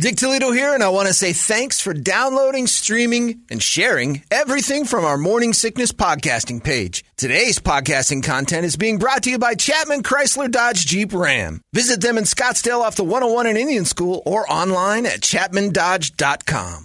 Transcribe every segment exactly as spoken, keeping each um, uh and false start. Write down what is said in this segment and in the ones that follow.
Dick Toledo here, and I want to say thanks for downloading, streaming, and sharing everything from our Morning Sickness podcasting page. Today's podcasting content is being brought to you by Chapman Chrysler Dodge Jeep Ram. Visit them in Scottsdale off the one oh one in Indian School or online at Chapman Dodge dot com.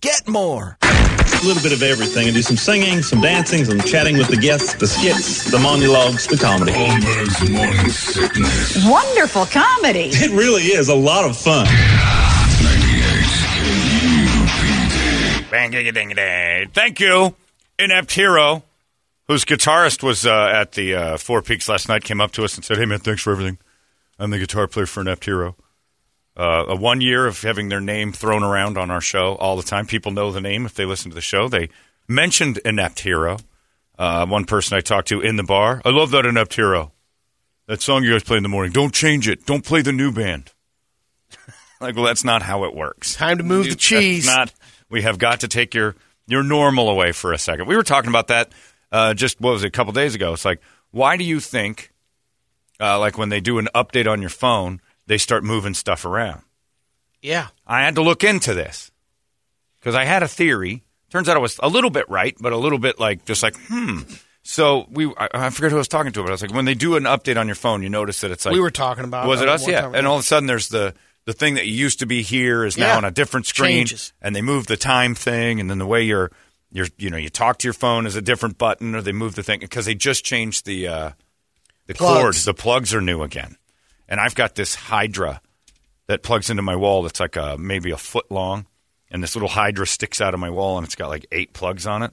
Get more. A little bit of everything, and do some singing, some dancing, some chatting with the guests, the skits, the monologues, the comedy. Holmberg's Morning Sickness. Wonderful comedy. It really is a lot of fun. ninety-eight U P D. Thank you, Inept Hero, whose guitarist was uh, at the uh, Four Peaks last night, came up to us and said, "Hey man, thanks for everything. I'm the guitar player for Inept Hero." Uh, a one year of having their name thrown around on our show all the time. People know the name if they listen to the show. They mentioned Inept Hero. Uh, one person I talked to in the bar, "I love that Inept Hero. That song you guys play in the morning. Don't change it. Don't play the new band." Like, well, that's not how it works. Time to move you, the cheese. Not. We have got to take your, your normal away for a second. We were talking about that uh, just, what was it, a couple days ago. It's like, why do you think, uh, like when they do an update on your phone, they start moving stuff around? Yeah. I had to look into this because I had a theory. Turns out I was a little bit right, but a little bit like just like, hmm. So we I, I forget who I was talking to, but I was like, when they do an update on your phone, you notice that it's like. We were talking about. Was it us? Yeah. And all of a sudden there's the, the thing that used to be here is now yeah. on a different screen. Changes. And they move the time thing, and then the way you're, you're, you know, you talk to your phone is a different button, or they move the thing because they just changed the, uh, the plugs. cords. The plugs are new again. And I've got this hydra that plugs into my wall that's like a, maybe a foot long. And this little hydra sticks out of my wall, and it's got like eight plugs on it.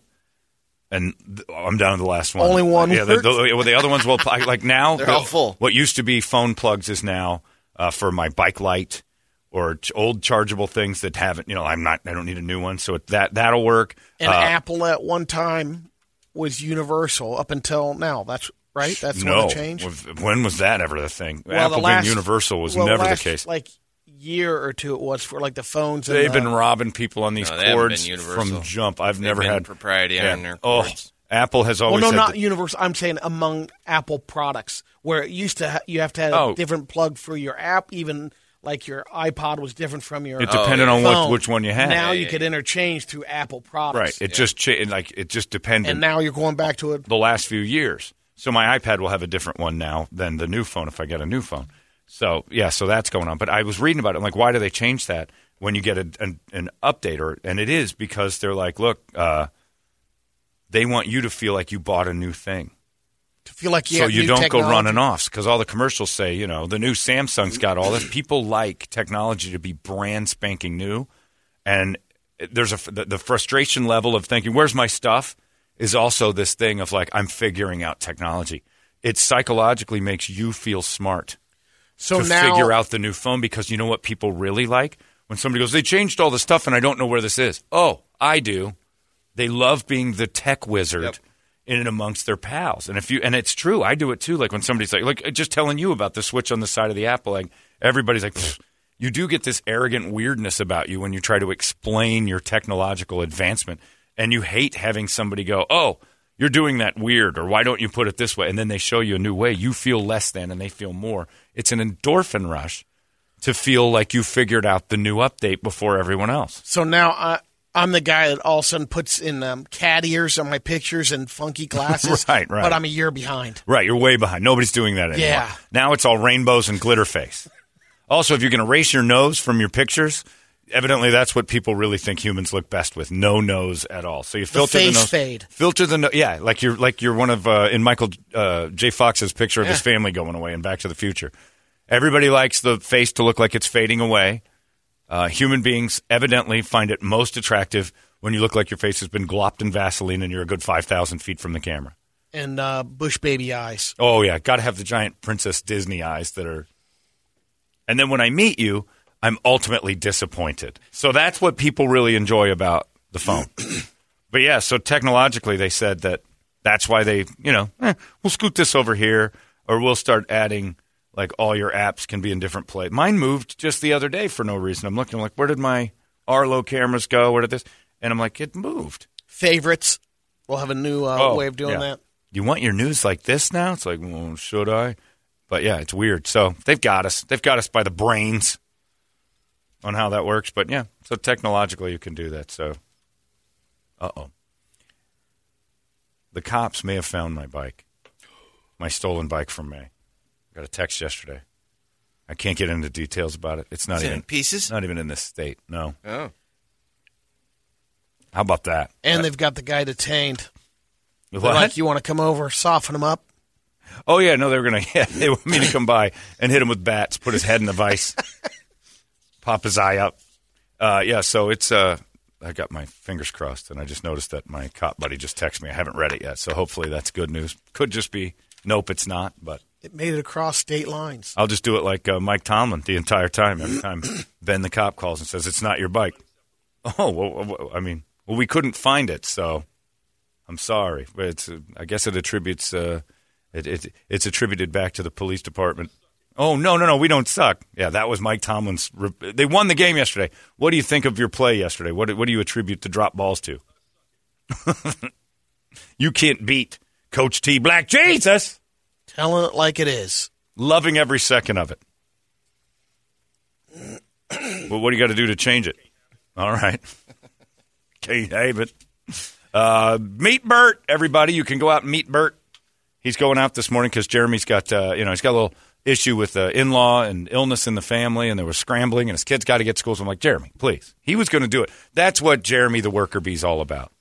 And th- I'm down to the last one. Only one Yeah, the, the, the other ones will – like now – They're the, all full. What used to be phone plugs is now uh, for my bike light or ch- old chargeable things that haven't – you know, I'm not – I don't need a new one. So it, that, that'll work. And uh, Apple at one time was universal up until now. That's – Right? That's no. when the change? When was that ever the thing? Well, Apple the last, being universal was well, never last, the case. Like year or two it was for like the phones. They've and the, been robbing people on these no, cords from jump. I've They've never been had propriety yeah. on their cords. Oh, Apple has always Well, no, not the, universal. I'm saying among Apple products where it used to ha- you have to have oh. a different plug for your app, even like your iPod was different from your It depended oh, yeah. on what, which one you had. Now yeah, you yeah, could yeah. interchange through Apple products. Right. It yeah. just cha- like it just depended. And now you're going back to it. The last few years. So my iPad will have a different one now than the new phone if I get a new phone. So, yeah, so that's going on. But I was reading about it. I'm like, why do they change that when you get a, an, an update? Or, and it is because they're like, look, uh, they want you to feel like you bought a new thing. To feel like you So have you new don't technology. Go running off, because all the commercials say, you know, the new Samsung's got all this. People like technology to be brand spanking new. And there's a, the, the frustration level of thinking, where's my stuff? Is also this thing of like, I'm figuring out technology. It psychologically makes you feel smart so to now, figure out the new phone, because you know what people really like? When somebody goes, they changed all the stuff and I don't know where this is. Oh, I do. They love being the tech wizard yep. in and amongst their pals. And if you, and it's true. I do it too. Like when somebody's like, like just telling you about the switch on the side of the Apple, like everybody's like, You do get this arrogant weirdness about you when you try to explain your technological advancement, and you hate having somebody go, oh, you're doing that weird, or why don't you put it this way? And then they show you a new way. You feel less than, and they feel more. It's an endorphin rush to feel like you figured out the new update before everyone else. So now I, I'm the guy that all of a sudden puts in um, cat ears on my pictures and funky glasses, right, right. But I'm a year behind. Right, you're way behind. Nobody's doing that anymore. Yeah. Now it's all rainbows and glitter face. Also, if you can erase your nose from your pictures, evidently that's what people really think humans look best with, no nose at all. So you filter the, face the nose. Fade. Filter the nose. Yeah, like you're like you're one of uh, in Michael uh, J. Fox's picture of yeah. his family going away in Back to the Future. Everybody likes the face to look like it's fading away. Uh, human beings evidently find it most attractive when you look like your face has been glopped in Vaseline and you're a good five thousand feet from the camera. And uh, Bush baby eyes. Oh, yeah. Got to have the giant Princess Disney eyes that are... And then when I meet you, I'm ultimately disappointed. So that's what people really enjoy about the phone. But yeah, so technologically they said that that's why they, you know, eh, we'll scoot this over here, or we'll start adding like all your apps can be in different places. Mine moved just the other day for no reason. I'm looking I'm like, where did my Arlo cameras go? Where did this? And I'm like, it moved. Favorites. We'll have a new uh, oh, way of doing yeah. that. You want your news like this now? It's like, well, should I? But, yeah, it's weird. So they've got us. They've got us by the brains on how that works. But, yeah, so technologically you can do that. So, uh-oh. The cops may have found my bike, my stolen bike from May. I got a text yesterday. I can't get into details about it. It's not even in pieces? Not even in this state, no. Oh. How about that? And that, they've got the guy detained. What? They're like, you want to come over, soften him up? Oh, yeah, no, they were going to, yeah, they want me to come by and hit him with bats, put his head in the vise, pop his eye out. Uh, yeah, so it's, uh, I got my fingers crossed, and I just noticed that my cop buddy just texted me. I haven't read it yet, so hopefully that's good news. Could just be, nope, it's not, but. It made it across state lines. I'll just do it like uh, Mike Tomlin the entire time. Every time Ben the cop calls and says, it's not your bike. Oh, well, well I mean, well, we couldn't find it, so I'm sorry. But it's, uh, I guess it attributes, uh, It, it it's attributed back to the police department. Oh, no, no, no, we don't suck. Yeah, that was Mike Tomlin's. Re- they won the game yesterday. What do you think of your play yesterday? What, what do you attribute the drop balls to? You can't beat Coach T. Black. Jesus! Telling it like it is. Loving every second of it. Well, what do you got to do to change it? All right. Can't have it. Uh, meet Bert, everybody. You can go out and meet Bert. He's going out this morning because Jeremy's got, uh, you know, he's got a little issue with uh, in-law and illness in the family, and they were scrambling, and his kid's got to get to school. So I'm like, Jeremy, please. He was going to do it. That's what Jeremy the worker bee's all about.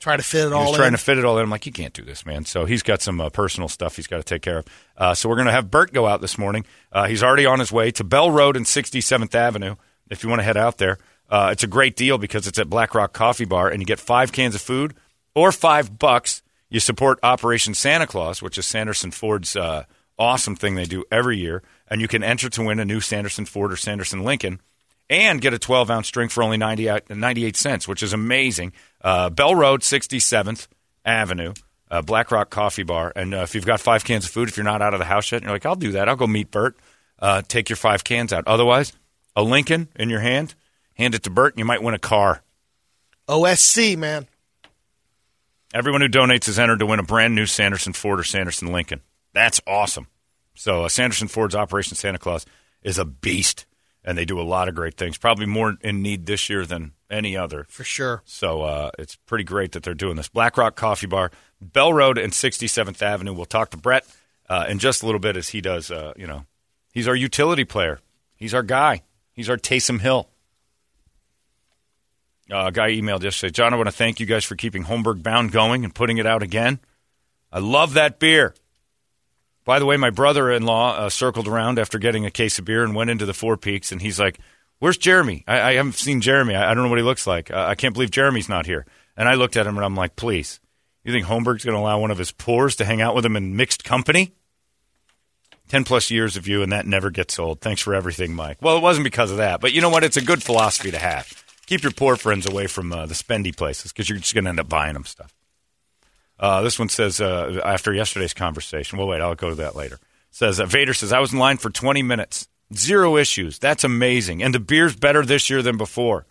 Try to fit it all in. He was trying to fit it all in. I'm like, you can't do this, man. So he's got some uh, personal stuff he's got to take care of. Uh, so we're going to have Bert go out this morning. Uh, he's already on his way to Bell Road and sixty-seventh Avenue if you want to head out there. Uh, it's a great deal because it's at Black Rock Coffee Bar, and you get five cans of food or five bucks. You support Operation Santa Claus, which is Sanderson Ford's uh, awesome thing they do every year, and you can enter to win a new Sanderson Ford or Sanderson Lincoln and get a twelve-ounce drink for only ninety-eight cents, which is amazing. Uh, Bell Road, sixty-seventh Avenue, uh, Black Rock Coffee Bar. And uh, if you've got five cans of food, if you're not out of the house yet, and you're like, I'll do that. I'll go meet Bert. Uh, take your five cans out. Otherwise, a Lincoln in your hand, hand it to Bert, and you might win a car. O S C, man. Everyone who donates is entered to win a brand-new Sanderson Ford or Sanderson Lincoln. That's awesome. So uh, Sanderson Ford's Operation Santa Claus is a beast, and they do a lot of great things. Probably more in need this year than any other. For sure. So uh, it's pretty great that they're doing this. Black Rock Coffee Bar, Bell Road and sixty-seventh Avenue. We'll talk to Brett uh, in just a little bit as he does, uh, you know, he's our utility player. He's our guy. He's our Taysom Hill. A uh, guy emailed yesterday, John, I want to thank you guys for keeping Homburg Bound going and putting it out again. I love that beer. By the way, my brother-in-law uh, circled around after getting a case of beer and went into the Four Peaks, and he's like, where's Jeremy? I, I haven't seen Jeremy. I, I don't know what he looks like. Uh, I can't believe Jeremy's not here. And I looked at him, and I'm like, please, you think Homburg's going to allow one of his poors to hang out with him in mixed company? ten-plus years of you, and that never gets old. Thanks for everything, Mike. Well, it wasn't because of that, but you know what? It's a good philosophy to have. Keep your poor friends away from uh, the spendy places because you're just going to end up buying them stuff. Uh, this one says, uh, after yesterday's conversation, well, wait, I'll go to that later. Says, uh, Vader says, I was in line for twenty minutes. Zero issues. That's amazing. And the beer's better this year than before.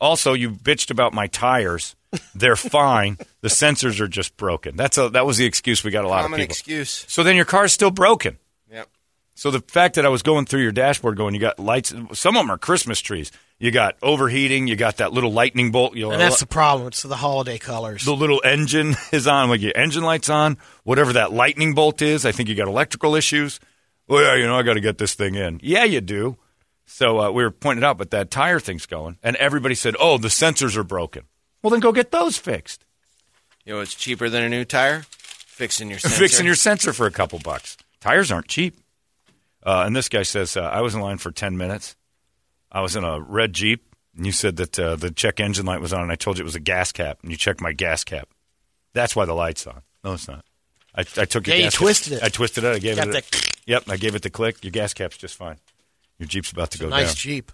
Also, you bitched about my tires. They're fine. The sensors are just broken. That's a, that was the excuse we got a lot Common of people. excuse. So then your car's still broken. Yep. So the fact that I was going through your dashboard going, you got lights. Some of them are Christmas trees. You got overheating. You got that little lightning bolt. You know, and that's the problem. It's the holiday colors. The little engine is on. Like your engine light's on. Whatever that lightning bolt is, I think you got electrical issues. Well, yeah, you know, I got to get this thing in. Yeah, you do. So uh, we were pointing out, but that tire thing's going. And everybody said, oh, the sensors are broken. Well, then go get those fixed. You know it's cheaper than a new tire? Fixing your sensor. Fixing your sensor for a couple bucks. Tires aren't cheap. Uh, and this guy says, uh, I was in line for ten minutes. I was in a red Jeep, and you said that uh, the check engine light was on, and I told you it was a gas cap, and you checked my gas cap. That's why the light's on. No, it's not. I, I took your yeah, gas you twisted cap. it. I twisted it. I gave Got it. The- yep, I gave it the click. Your gas cap's just fine. Your Jeep's about to it's go a nice down. Nice Jeep.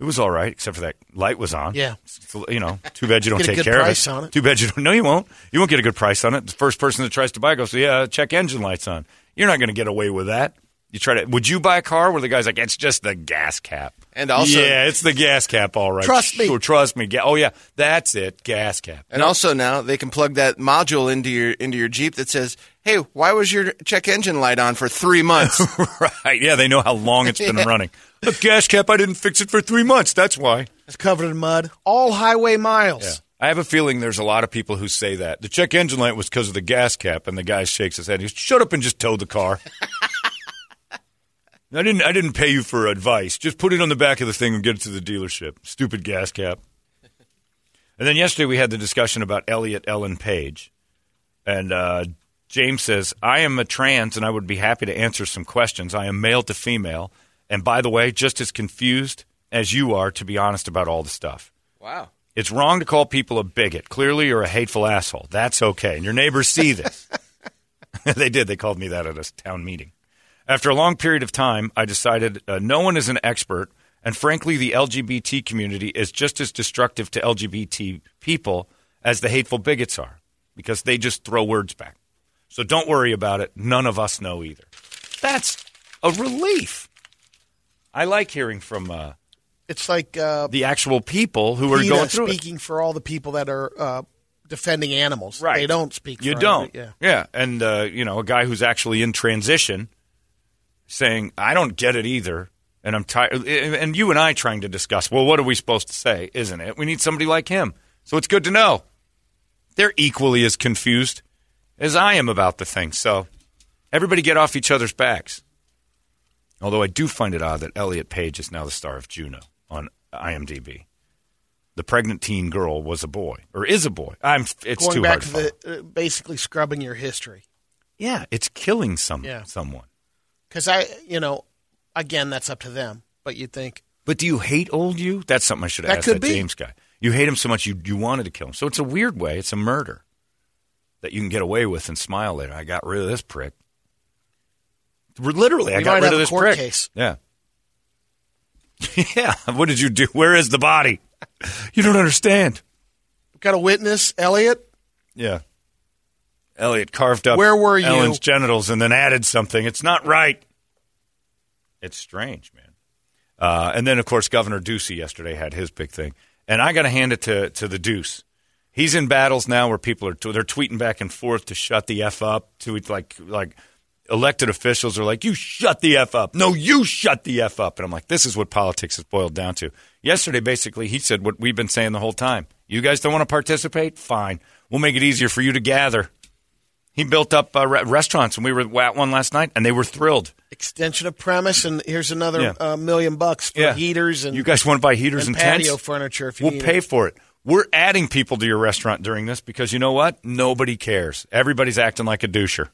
It was all right, except for that light was on. Yeah. So, you know, too bad you don't get take a good care price of it. on it. Too bad you don't. No, you won't. You won't get a good price on it. The first person that tries to buy goes, yeah, check engine light's on. You're not going to get away with that. You try to. Would you buy a car where the guy's like, it's just the gas cap? And also, yeah, it's the gas cap, all right. Trust me. Sure, trust me. Ga- oh, yeah, that's it, gas cap. And no. also now they can plug that module into your into your Jeep that says, hey, why was your check engine light on for three months? Right, yeah, they know how long it's been yeah. running. The gas cap, I didn't fix it for three months, that's why. It's covered in mud. All highway miles. Yeah. I have a feeling there's a lot of people who say that. The check engine light was because of the gas cap, and the guy shakes his head. He goes, shut up and just tow the car. I didn't I didn't pay you for advice. Just put it on the back of the thing and get it to the dealership. Stupid gas cap. And then yesterday we had the discussion about Elliot Ellen Page. And uh, James says, I am a trans and I would be happy to answer some questions. I am male to female. And by the way, just as confused as you are, to be honest, about all the stuff. Wow. It's wrong to call people a bigot. Clearly you're a hateful asshole. That's okay. And your neighbors see this. They did. They called me that at a town meeting. After a long period of time, I decided uh, no one is an expert, and frankly, the L G B T community is just as destructive to L G B T people as the hateful bigots are, because they just throw words back. So don't worry about it. None of us know either. That's a relief. I like hearing from uh, it's like uh, the actual people who PETA are going through speaking it. For all the people that are uh, defending animals. Right. They don't speak for You don't. Every, yeah. yeah, and uh, you know, a guy who's actually in transition saying, I don't get it either, and I'm tired. And you and I trying to discuss, well, what are we supposed to say, isn't it? We need somebody like him. So it's good to know. They're equally as confused as I am about the thing. So everybody get off each other's backs. Although I do find it odd that Elliot Page is now the star of Juno on I M D B. The pregnant teen girl was a boy, or is a boy. I'm. It's Going too back hard to follow. The, uh, basically scrubbing your history. Yeah, it's killing some yeah. someone. Because I, you know, again, that's up to them, but you'd think. But do you hate old you? That's something I should have asked that James guy. You hate him so much you, you wanted to kill him. So it's a weird way. It's a murder that you can get away with and smile later. I got rid of this prick. Literally, I got rid of this prick. Case. Yeah. Yeah. What did you do? Where is the body? You don't understand. Got a witness, Elliot? Yeah. Elliot carved up Where were you? Ellen's genitals and then added something. It's not right. It's strange, man. Uh, and then, of course, Governor Ducey yesterday had his big thing. And I got to hand it to, to the Deuce. He's in battles now where people are t- they're tweeting back and forth to shut the F up. To like like elected officials are like, you shut the F up. No, you shut the F up. And I'm like, this is what politics has boiled down to. Yesterday, basically, he said what we've been saying the whole time. You guys don't want to participate? Fine. We'll make it easier for you to gather. He built up uh, re- restaurants, and we were at one last night, and they were thrilled. Extension of premise, and here's another yeah. uh, million bucks for yeah. heaters. And you guys want to buy heaters and, and patio tents? Furniture if you we'll need pay it. for it. We're adding people to your restaurant during this because you know what? Nobody cares. Everybody's acting like a doucher.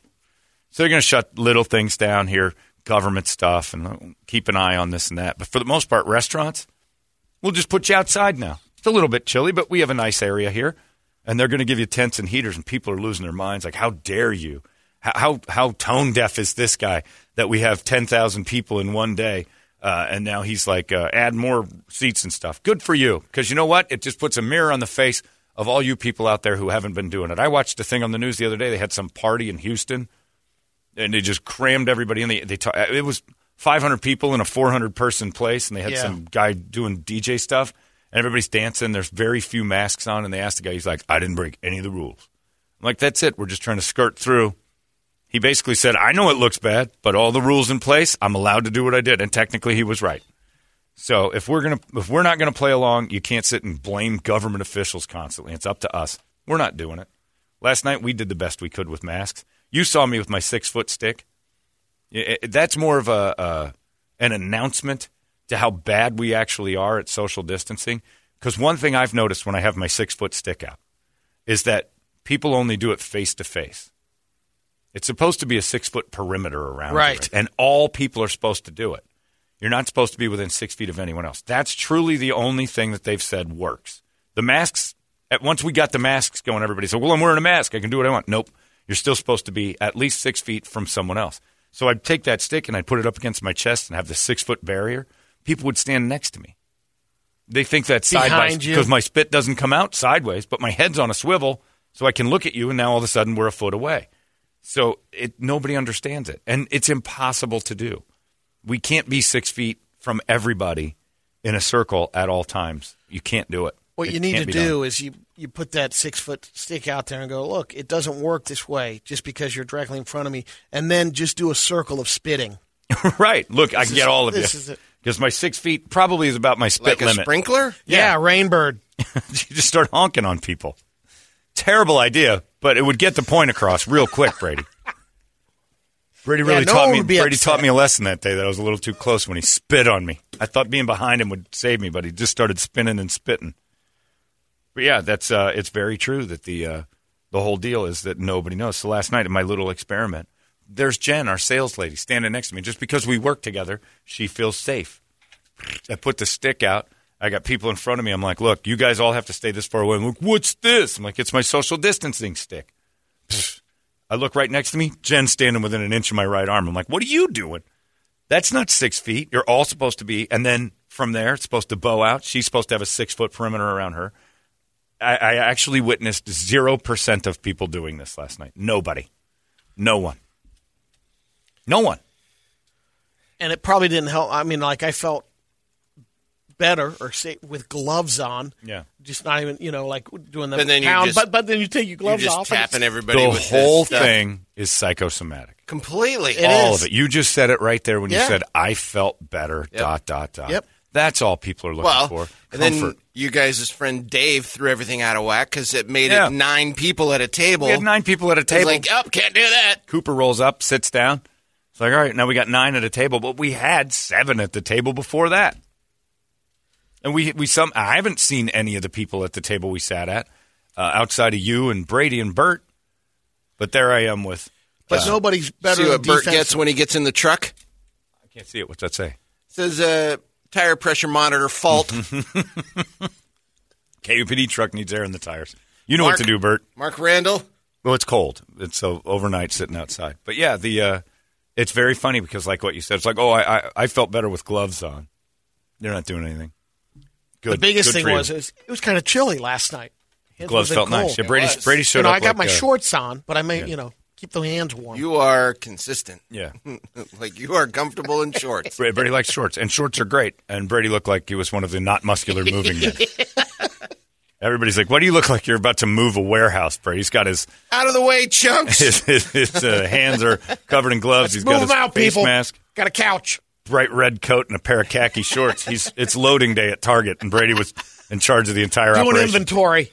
So they're going to shut little things down here, government stuff, and keep an eye on this and that. But for the most part, restaurants, we'll just put you outside now. It's a little bit chilly, but we have a nice area here. And they're going to give you tents and heaters, and people are losing their minds. Like, how dare you? How how, how tone deaf is this guy that we have ten thousand people in one day, uh, and now he's like, uh, add more seats and stuff. Good for you, because you know what? It just puts a mirror on the face of all you people out there who haven't been doing it. I watched a thing on the news the other day. They had some party in Houston, and they just crammed everybody in. They, they talk, it was five hundred people in a four hundred person place, and they had yeah. some guy doing D J stuff, and everybody's dancing. There's very few masks on, and they asked the guy, he's like, I didn't break any of the rules. I'm like, that's it. We're just trying to skirt through. He basically said, I know it looks bad, but all the rules in place, I'm allowed to do what I did. And technically, he was right. So if we're gonna, if we're not going to play along, you can't sit and blame government officials constantly. It's up to us. We're not doing it. Last night, we did the best we could with masks. You saw me with my six-foot stick. It, it, that's more of a uh, an announcement to how bad we actually are at social distancing. Because one thing I've noticed when I have my six-foot stick out is that people only do it face-to-face. It's supposed to be a six-foot perimeter around right. And all people are supposed to do it. You're not supposed to be within six feet of anyone else. That's truly the only thing that they've said works. The masks, at once we got the masks going, everybody said, well, I'm wearing a mask. I can do what I want. Nope. You're still supposed to be at least six feet from someone else. So I'd take that stick and I'd put it up against my chest and have the six-foot barrier. People would stand next to me. They think that's side by because my spit doesn't come out sideways, but my head's on a swivel, so I can look at you, and now all of a sudden we're a foot away. So it, nobody understands it, and it's impossible to do. We can't be six feet from everybody in a circle at all times. You can't do it. What it you need to do done. is you, you put that six-foot stick out there and go, look, it doesn't work this way just because you're directly in front of me, and then just do a circle of spitting. Right. Look, this I can is, get all of this you because my six feet probably is about my spit like limit. Like a sprinkler? Yeah, yeah Rainbird. You just start honking on people. Terrible idea, but it would get the point across real quick, Brady. Brady really yeah, no taught me Brady upset. taught me a lesson that day that I was a little too close when he spit on me. I thought being behind him would save me, but he just started spinning and spitting. But yeah, that's uh, it's very true that the uh, the whole deal is that nobody knows. So last night in my little experiment, there's Jen, our sales lady, standing next to me. Just because we work together, she feels safe. I put the stick out. I got people in front of me. I'm like, look, you guys all have to stay this far away. I'm like, what's this? I'm like, it's my social distancing stick. Pfft. I look right next to me. Jen's standing within an inch of my right arm. I'm like, what are you doing? That's not six feet. You're all supposed to be. And then from there, it's supposed to bow out. She's supposed to have a six-foot perimeter around her. I, I actually witnessed zero percent of people doing this last night. Nobody. No one. No one. And it probably didn't help. I mean, like I felt better or say with gloves on. Yeah. Just not even, you know, like doing the then pound. Just, but, but then you take your gloves just off. Just tapping everybody the with The whole thing is psychosomatic. Completely. It all is. Of it. You just said it right there when yeah. you said, I felt better, yep. dot, dot, dot. Yep. That's all people are looking well, for. And comfort. Then you guys' friend Dave threw everything out of whack because it made yeah. it nine people at a table. We had nine people at a table. He's like, oh, can't do that. Cooper rolls up, sits down. It's like, all right, now we got nine at a table, but we had seven at the table before that. And we we some I haven't seen any of the people at the table we sat at uh, outside of you and Brady and Bert, but there I am with. But uh, nobody's better. See what Bert gets when he gets in the truck. I can't see it. What's that say? It says uh, tire pressure monitor fault. K U P D truck needs air in the tires. You know Mark, what to do, Bert. Mark Randall. Well, it's cold. It's so overnight sitting outside. But yeah, the. Uh, It's very funny because, like what you said, it's like, oh, I, I, I felt better with gloves on. They're not doing anything. Good, the biggest good thing was it, was it was kind of chilly last night. Hands gloves felt cold. Nice. Yeah, Brady, Brady showed you know, up. I got like, my uh, shorts on, but I may, yeah. you know, keep the hands warm. You are consistent. Yeah, like you are comfortable in shorts. Brady likes shorts, and shorts are great. And Brady looked like he was one of the not muscular moving men. Everybody's like, "What do you look like? You're about to move a warehouse, Brady." He's got his out of the way chunks. His, his, his uh, hands are covered in gloves. Let's He's got his out, face people. mask. Got a couch, bright red coat, and a pair of khaki shorts. He's it's loading day at Target, and Brady was in charge of the entire Doing operation. Doing inventory.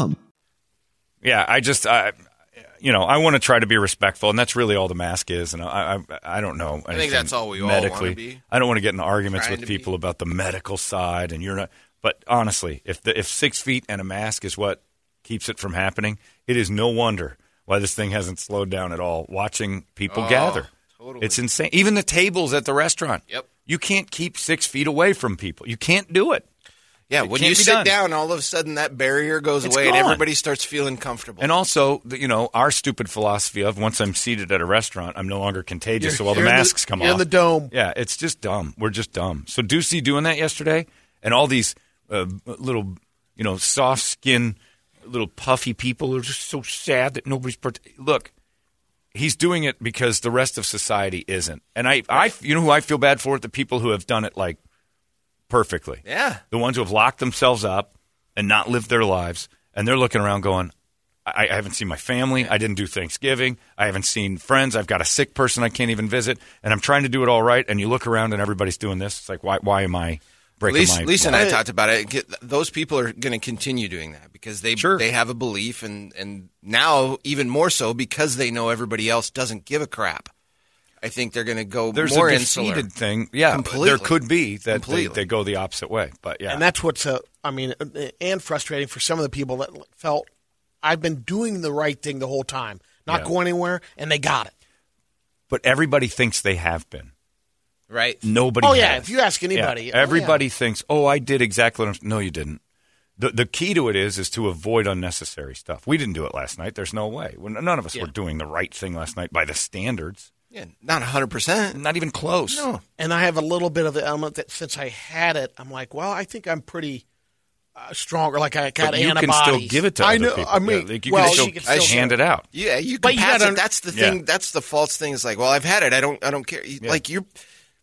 Yeah, I just, I, you know, I want to try to be respectful, and that's really all the mask is. And I, I, I don't know. I think that's all we medically. all want to be. I don't want to get into arguments with people be. about the medical side, and you're not. But honestly, if the, if six feet and a mask is what keeps it from happening, it is no wonder why this thing hasn't slowed down at all. Watching people oh, gather, Totally. It's insane. Even the tables at the restaurant. Yep. You can't keep six feet away from people. You can't do it. Yeah, it when you sit done. down, all of a sudden that barrier goes it's away gone. and everybody starts feeling comfortable. And also, you know, our stupid philosophy of once I'm seated at a restaurant, I'm no longer contagious, you're, so all the masks the, come you're off. You're in the dome. Yeah, it's just dumb. We're just dumb. So Ducey doing that yesterday, and all these uh, little, you know, soft skin, little puffy people are just so sad that nobody's part- – look, he's doing it because the rest of society isn't. And I, I, you know who I feel bad for? The people who have done it like – perfectly. Yeah. The ones who have locked themselves up and not lived their lives, and they're looking around going, I, I haven't seen my family. I didn't do Thanksgiving. I haven't seen friends. I've got a sick person I can't even visit, and I'm trying to do it all right, and you look around and everybody's doing this. It's like, why Why am I breaking Lisa, my Lisa and I talked about it. Those people are going to continue doing that because they sure. they have a belief, and, and now even more so because they know everybody else doesn't give a crap. I think they're going to go There's more insular. There's a defeated thing. Yeah, completely. There could be that they, they go the opposite way. But yeah, and that's what's uh, I mean, and frustrating for some of the people that felt I've been doing the right thing the whole time, not yeah. going anywhere, and they got it. But everybody thinks they have been, right? Nobody. Oh yeah, has. If you ask anybody, yeah. everybody oh, yeah. thinks, "Oh, I did exactly what I'm." No, you didn't. The the key to it is is to avoid unnecessary stuff. We didn't do it last night. There's no way. None of us yeah. were doing the right thing last night by the standards. Yeah, not one hundred percent. Not even close. No. And I have a little bit of the element that since I had it, I'm like, well, I think I'm pretty uh, strong. Or like I got but antibodies. You can still give it to I other know, people. I mean, yeah, like you well, can still, can still hand it out. Yeah, you can but pass you gotta, it. That's the thing. Yeah. That's the false thing. It's like, well, I've had it. I don't I don't care. Yeah. Like you,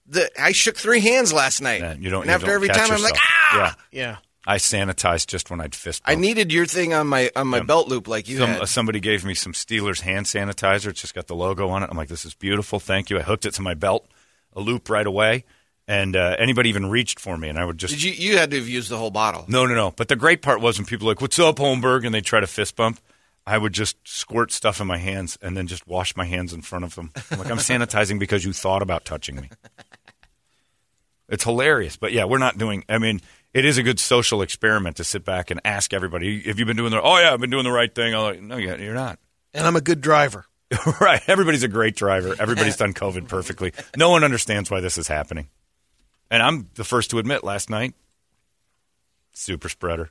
the I shook three hands last night. Yeah, you don't, and you after don't every time, yourself. I'm like, ah! Yeah. yeah. I sanitized just when I'd fist bump. I needed your thing on my on my yeah. belt loop like you Some, had. Somebody gave me some Steelers hand sanitizer. It's just got the logo on it. I'm like, this is beautiful. Thank you. I hooked it to my belt, a loop right away. And uh, anybody even reached for me, and I would just – Did you, you had to have used the whole bottle. No, no, no. But the great part was when people were like, what's up, Holmberg? And they try to fist bump. I would just squirt stuff in my hands and then just wash my hands in front of them. I'm like, I'm sanitizing because you thought about touching me. It's hilarious. But, yeah, we're not doing – I mean – it is a good social experiment to sit back and ask everybody, have you been doing the – oh, yeah, I've been doing the right thing. I'm like, no, you're not. And I'm a good driver. Right. Everybody's a great driver. Everybody's done COVID perfectly. No one understands why this is happening. And I'm the first to admit last night, super spreader.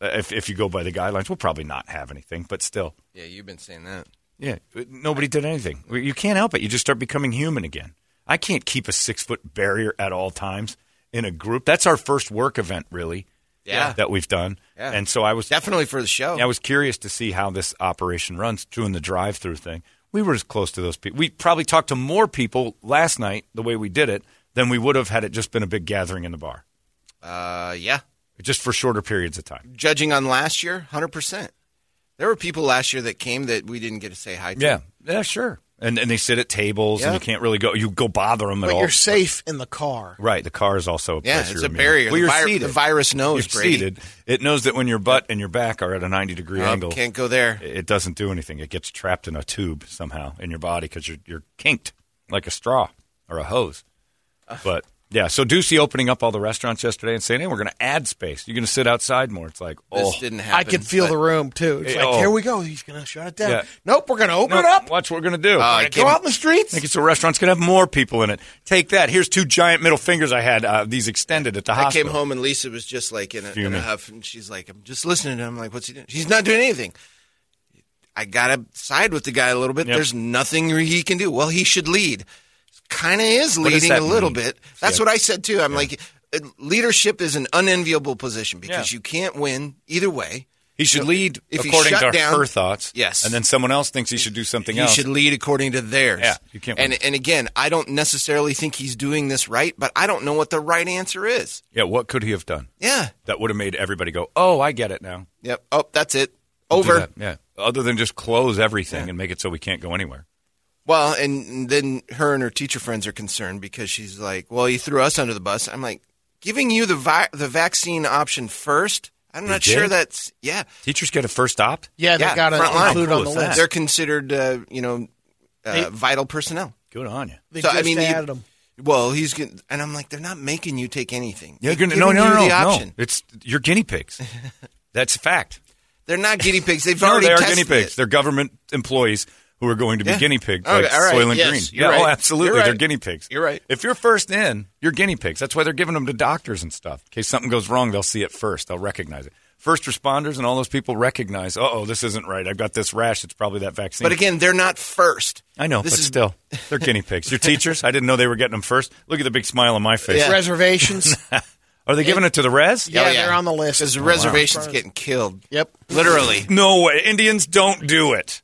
If, if you go by the guidelines, we'll probably not have anything, but still. Yeah, you've been saying that. Yeah. Nobody did anything. You can't help it. You just start becoming human again. I can't keep a six-foot barrier at all times. In a group. That's our first work event, really, yeah. that we've done. Yeah. And so I was – definitely for the show. I was curious to see how this operation runs, doing the drive-through thing. We were as close to those people. We probably talked to more people last night, the way we did it, than we would have had it just been a big gathering in the bar. Uh, yeah. Just for shorter periods of time. Judging on last year, one hundred percent. There were people last year that came that we didn't get to say hi to. Yeah, yeah, sure. And and they sit at tables, yep. and you can't really go. You go bother them at but all. But you're safe in the car. Right. The car is also a place. Yeah, it's you're a barrier. Well, you're the, vi- the virus knows, you're Brady. Seated. It knows that when your butt and your back are at a ninety-degree um, angle. Can't go there. It doesn't do anything. It gets trapped in a tube somehow in your body because you're, you're kinked like a straw or a hose. Uh, but, yeah, so Ducey opening up all the restaurants yesterday and saying, hey, we're going to add space. You're going to sit outside more. It's like, oh. This didn't happen. I could feel the room, too. It's it, like, oh. here we go. He's going to shut it down. Yeah. Nope, we're going to open nope. it up. Watch what we're going to do. Uh, go out in the streets. I think it's a restaurant's going to have more people in it. Take that. Here's two giant middle fingers I had. Uh, these extended at the I hospital. I came home, and Lisa was just like in a, in a huff, and she's like, I'm just listening to him. I'm like, what's he doing? She's not doing anything. I got to side with the guy a little bit. Yep. There's nothing he can do. Well, he should lead. Kind of is leading a little mean? Bit. That's yeah. what I said, too. I'm yeah. like, leadership is an unenviable position because yeah. you can't win either way. He should so lead if according to down, her thoughts. Yes. And then someone else thinks he should do something he else. He should lead according to theirs. Yeah, you can't win. And, and again, I don't necessarily think he's doing this right, but I don't know what the right answer is. Yeah, what could he have done? Yeah. That would have made everybody go, oh, I get it now. Yep. Oh, that's it. Over. That. Yeah. Other than just close everything yeah. and make it so we can't go anywhere. Well, and then her and her teacher friends are concerned because she's like, well, you threw us under the bus. I'm like, giving you the vi- the vaccine option first? I'm not sure that's – yeah. Teachers get a first opt? Yeah, they yeah, got to include on the list. That? They're considered, uh, you know, uh, they, vital personnel. Good on you. They so, just I mean, added them. Well, he's – and I'm like, they're not making you take anything. They're gonna, no, no, no, the option. no. It's, you're guinea pigs. That's a fact. They're not guinea pigs. They've no, already they are tested guinea pigs. It. They're government employees. who are going to yeah. be guinea pigs, like okay, right. Soylent yes, Green. Yeah, right. Oh, absolutely. Right. They're guinea pigs. You're right. If you're first in, you're guinea pigs. That's why they're giving them to doctors and stuff. In case something goes wrong, they'll see it first. They'll recognize it. First responders and all those people recognize, uh-oh, this isn't right. I've got this rash. It's probably that vaccine. But again, they're not first. I know, this but is... still. They're guinea pigs. Your teachers, I didn't know they were getting them first. Look at the big smile on my face. Yeah. Reservations. Are they giving it, it to the res? Yeah, yeah, they're on the list. Because the oh, reservation's wow. getting killed. Yep. Literally. No way. Indians don't do it.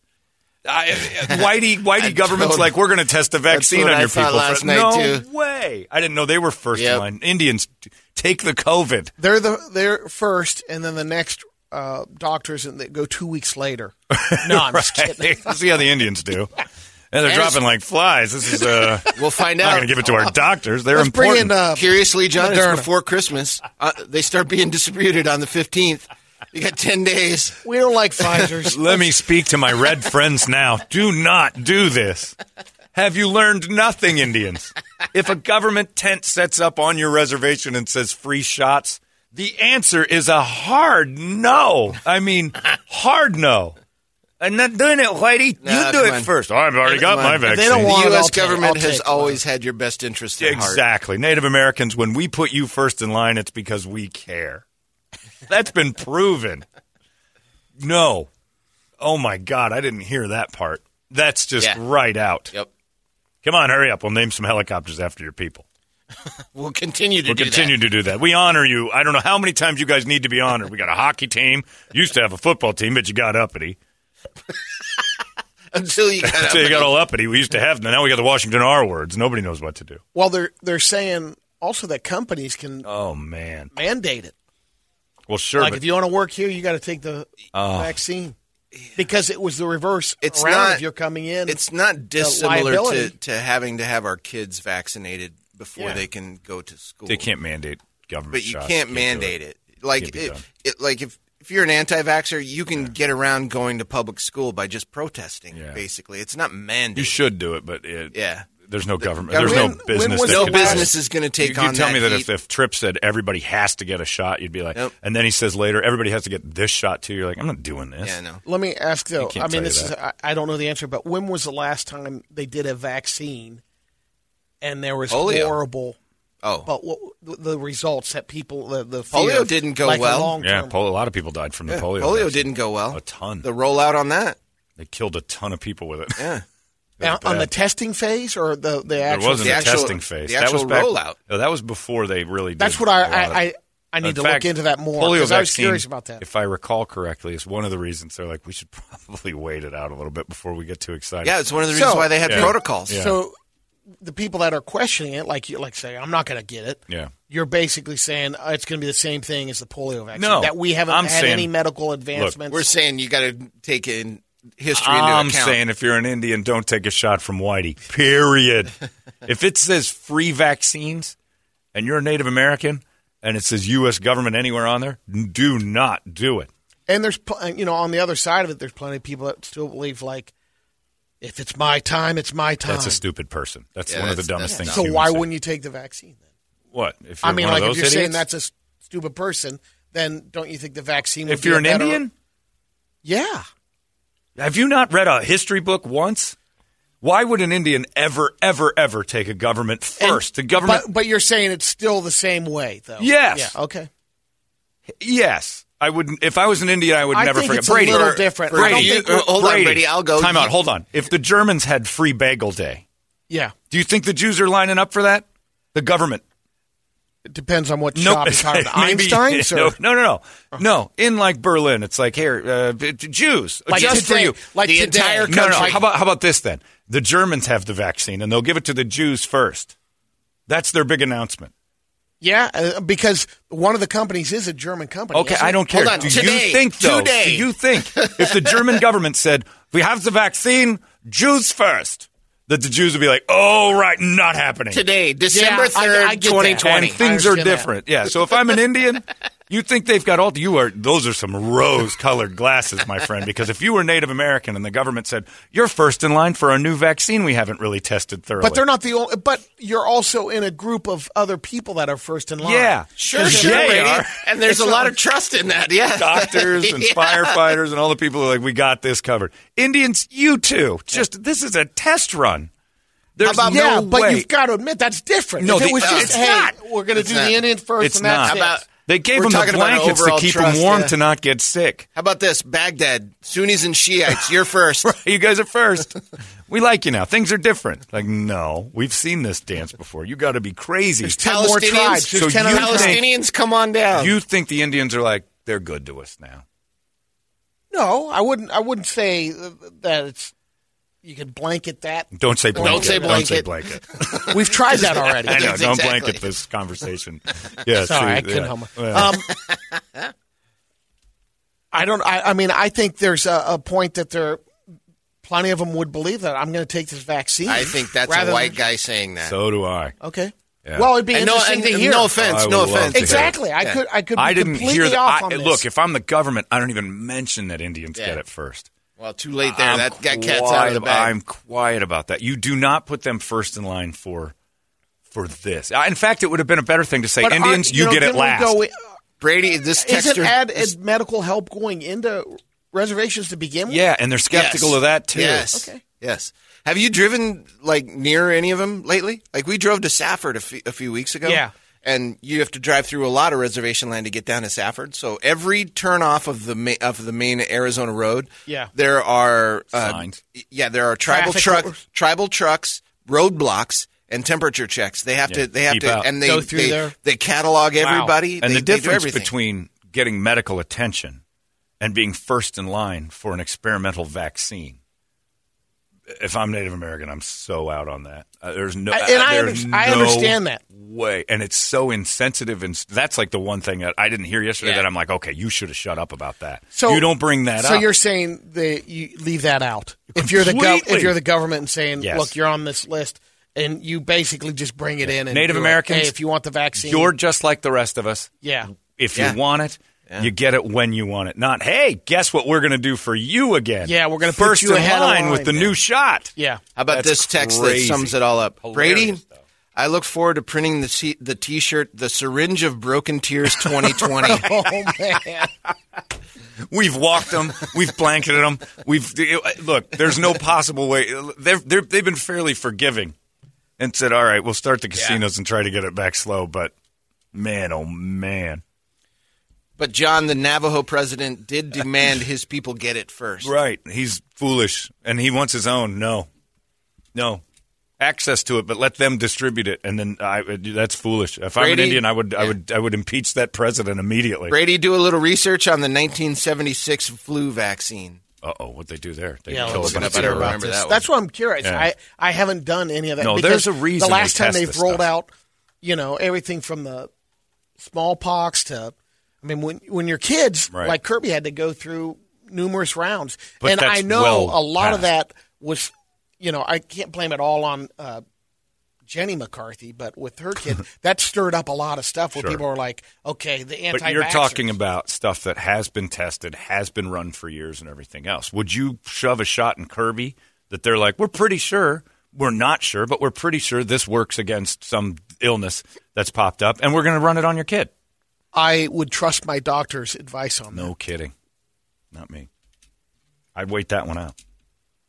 I, whitey whitey government's told, like, we're going to test the vaccine on your people. Last night no too. way. I didn't know they were first yep. in line. Indians take the COVID. They're the they're first, and then the next uh, doctors and they go two weeks later. No, I'm right. just kidding. See how the Indians do. And they're and dropping like flies. This is uh, we'll find out. Not going to give it to our doctors. They're Let's important. In, uh, Curiously, John, Moderna. It's before Christmas. Uh, they start being distributed on the fifteenth. You got ten days. We don't like Pfizer's. Let me speak to my red friends now. Do not do this. Have you learned nothing, Indians? If a government tent sets up on your reservation and says free shots, the answer is a hard no. I mean, hard no. I'm not doing it, Whitey. No, you do it on. first. Oh, I've already got my vaccine. They don't want the U S government take, has always had your best interest at heart. Exactly. Native Americans, when we put you first in line, it's because we care. That's been proven. No. Oh, my God. I didn't hear that part. That's just yeah. right out. Yep. Come on, hurry up. We'll name some helicopters after your people. We'll continue to we'll do continue that. We'll continue to do that. We honor you. I don't know how many times you guys need to be honored. We got a hockey team. You used to have a football team, but you got uppity. Until you got Until uppity. you got all uppity. We used to have them. Now we got the Washington R words. Nobody knows what to do. Well, they're, they're saying also that companies can oh, man. mandate it. Well, sure. Like, but if you want to work here, you got to take the uh, vaccine yeah. because it was the reverse. It's not if you're coming in. It's not dissimilar to, to having to have our kids vaccinated before yeah. they can go to school. They can't mandate government, but you shots. can't, can't mandate it. it. Like, it, it, like if if you're an anti-vaxxer, you can yeah. get around going to public school by just protesting. Yeah. Basically, it's not mandated. You should do it, but it, yeah. There's no government. There's when, no business. No business is going to take you, you on that. You tell me that if, if Tripp said everybody has to get a shot, you'd be like, nope. And then he says later, everybody has to get this shot too. You're like, I'm not doing this. Yeah, no. Let me ask though. I mean, this is I, I don't know the answer, but when was the last time they did a vaccine and there was polio. horrible? Oh, but what, the results that people the, the polio of, didn't go like well. Yeah, pol- a lot of people died from yeah, the polio. Polio vaccine. Didn't go well. A ton. The rollout on that. They killed a ton of people with it. Yeah. Now, on the testing phase or the, the actual? There wasn't the a actual, testing phase. The actual that was back, rollout. No, that was before they really did. That's what I I, I, I need in to fact, look into that more because I was curious about that. If I recall correctly, is one of the reasons they're like, we should probably wait it out a little bit before we get too excited. Yeah, it's one of the reasons so, why they had yeah. protocols. Yeah. So the people that are questioning it, like you, like say, I'm not going to get it. Yeah. You're basically saying oh, it's going to be the same thing as the polio vaccine. No, that we haven't I'm had saying, any medical advancements. Look, we're saying you got to take in. History into I'm account. saying if you're an Indian, don't take a shot from Whitey, period. If it says free vaccines and you're a Native American and it says U S government anywhere on there, do not do it. And there's, you know, on the other side of it, there's plenty of people that still believe, like, if it's my time, it's my time. That's a stupid person. That's yeah, one that's, of the dumbest things. So why wouldn't you take the vaccine then? What? If you're I mean, one like of those if you're idiots? saying that's a stupid person, then don't you think the vaccine would if be If you're an better... Indian? Yeah. Have you not read a history book once? Why would an Indian ever, ever, ever take a government first? And, the government, but, but you're saying it's still the same way, though. Yes. Yeah, okay. Yes, I would. If I was an Indian, I would I never think forget. It's Brady, a little or, different. Brady, Brady, uh, hold Brady. on, Brady. I'll go. Time out. Hold on. If the Germans had Free Bagel Day, yeah. Do you think the Jews are lining up for that? The government. It depends on what nope. shop it's hired. Einstein's? No, no, no. No. Uh-huh. no, in like Berlin, it's like, here, uh, Jews, like just today, for you. Like the entire country. No, no, how about, how about this then? The Germans have the vaccine, and they'll give it to the Jews first. That's their big announcement. Yeah, uh, because one of the companies is a German company. Okay, I don't care. Hold on. Do today, you think, though, today. do you think if the German government said, we have the vaccine, Jews first? That the Jews would be like, oh, right, not happening. Today, December yeah, third, I, I twenty twenty. That. And things are different. That. Yeah, so if I'm an Indian, You think they've got all – you are – those are some rose-colored glasses, my friend, because if you were Native American and the government said, you're first in line for a new vaccine we haven't really tested thoroughly. But they're not the only – but you're also in a group of other people that are first in line. Yeah. Sure, sure, they are. And there's a lot of trust in that, yeah. Doctors and yeah. firefighters and all the people who are like, we got this covered. Indians, you too. Just – this is a test run. There's about, no yeah, way. But you've got to admit that's different. No, if it was the, just, uh, hey, not. We're going to do not. The Indians first it's and that's not. It. About, they gave them the blankets to keep trust, them warm yeah. to not get sick. How about this? Baghdad, Sunnis and Shiites, you're first. You guys are first. We like you now. Things are different. Like, no, we've seen this dance before. You got to be crazy. There's ten more tribes. There's so ten Palestinians, think, come on down. You think the Indians are like, they're good to us now. No, I wouldn't. I wouldn't say that it's. You can blanket that. Don't say blanket. Don't say blanket. Don't say blanket. We've tried that already. I know. Don't exactly. blanket this conversation. Yeah, sorry, I couldn't help myself. I don't. I, I mean, I think there's a, a point that there, plenty of them would believe that I'm going to take this vaccine. I think that's a white than, guy saying that. So do I. Okay. Yeah. Well, it'd be and interesting no, and, to hear. No offense. No offense. Exactly. I could. I could. I didn't completely hear that. Off I, on this. Look, if I'm the government, I don't even mention that Indians yeah. get it first. Well, too late there. I'm that that cat's out of the bag. I'm quiet about that. You do not put them first in line for for this. In fact, it would have been a better thing to say, but Indians, you, you know, get it last. Go, uh, Brady, this texter. Isn't ad, ad medical help going into reservations to begin with? Yeah, and they're skeptical yes. of that, too. Yes. Okay. Yes. Have you driven, like, near any of them lately? Like, we drove to Safford a, f- a few weeks ago. Yeah. And you have to drive through a lot of reservation land to get down to Safford. So every turn off of the ma- of the main Arizona road, yeah. there are uh, signs. Yeah, there are tribal truck, tribal trucks, roadblocks, and temperature checks. They have yeah. to they have Keep to out. And they they, they they catalog wow. everybody. And they, the difference between getting medical attention and being first in line for an experimental vaccine. If I'm Native American, I'm so out on that. Uh, there's no, and uh, I, there's under, no I understand that way, and it's so insensitive, and that's like the one thing that I didn't hear yesterday. Yeah. That I'm like, okay, you should have shut up about that. So you don't bring that so up. So you're saying that you leave that out if you're the gov- if you're the government and saying, yes. look, you're on this list, and you basically just bring it yeah. in. And Native Americans, like, hey, if you want the vaccine, you're just like the rest of us. Yeah, if yeah. you want it. Yeah. You get it when you want it. Not, hey, guess what we're going to do for you again. Yeah, we're going to put you in line, line with the man. New shot. Yeah. How about That's this text crazy. That sums it all up? Hilarious, Brady, though. I look forward to printing the t- the T-shirt, The Syringe of Broken Tears twenty twenty. Oh, man. We've walked them. We've blanketed them. We've it, look, there's no possible way. They're, they're, they've been fairly forgiving and said, all right, we'll start the casinos yeah. and try to get it back slow. But, man, oh, man. But John, the Navajo president, did demand his people get it first. Right. He's foolish, and he wants his own. No. No. Access to it, but let them distribute it, and then I, that's foolish. If Brady, I'm an Indian, I would, yeah. I would, I would impeach that president immediately. Brady, do a little research on the nineteen seventy-six flu vaccine. Uh-oh, what'd they do there? They yeah, killed a bunch of people. That one. That's what I'm curious. Yeah. I, I haven't done any of that. No, there's a reason. The last time they've rolled stuff. Out, you know, everything from the smallpox to. I mean, when when your kids, right. like Kirby, had to go through numerous rounds. But and I know well a lot past. Of that was, you know, I can't blame it all on uh, Jenny McCarthy, but with her kid, that stirred up a lot of stuff where sure. people were like, okay, the anti-vaxxers. But you're talking about stuff that has been tested, has been run for years and everything else. Would you shove a shot in Kirby that they're like, we're pretty sure, we're not sure, but we're pretty sure this works against some illness that's popped up, and we're going to run it on your kid? I would trust my doctor's advice on that. No kidding. Not me. I'd wait that one out.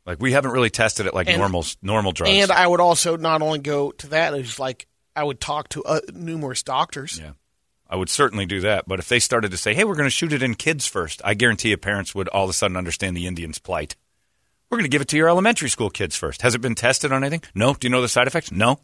Like, we haven't really tested it like and, normal, normal drugs. And I would also not only go to that, it's like I would talk to uh, numerous doctors. Yeah. I would certainly do that. But if they started to say, hey, we're going to shoot it in kids first, I guarantee you parents would all of a sudden understand the Indian's plight. We're going to give it to your elementary school kids first. Has it been tested on anything? No. Do you know the side effects? No.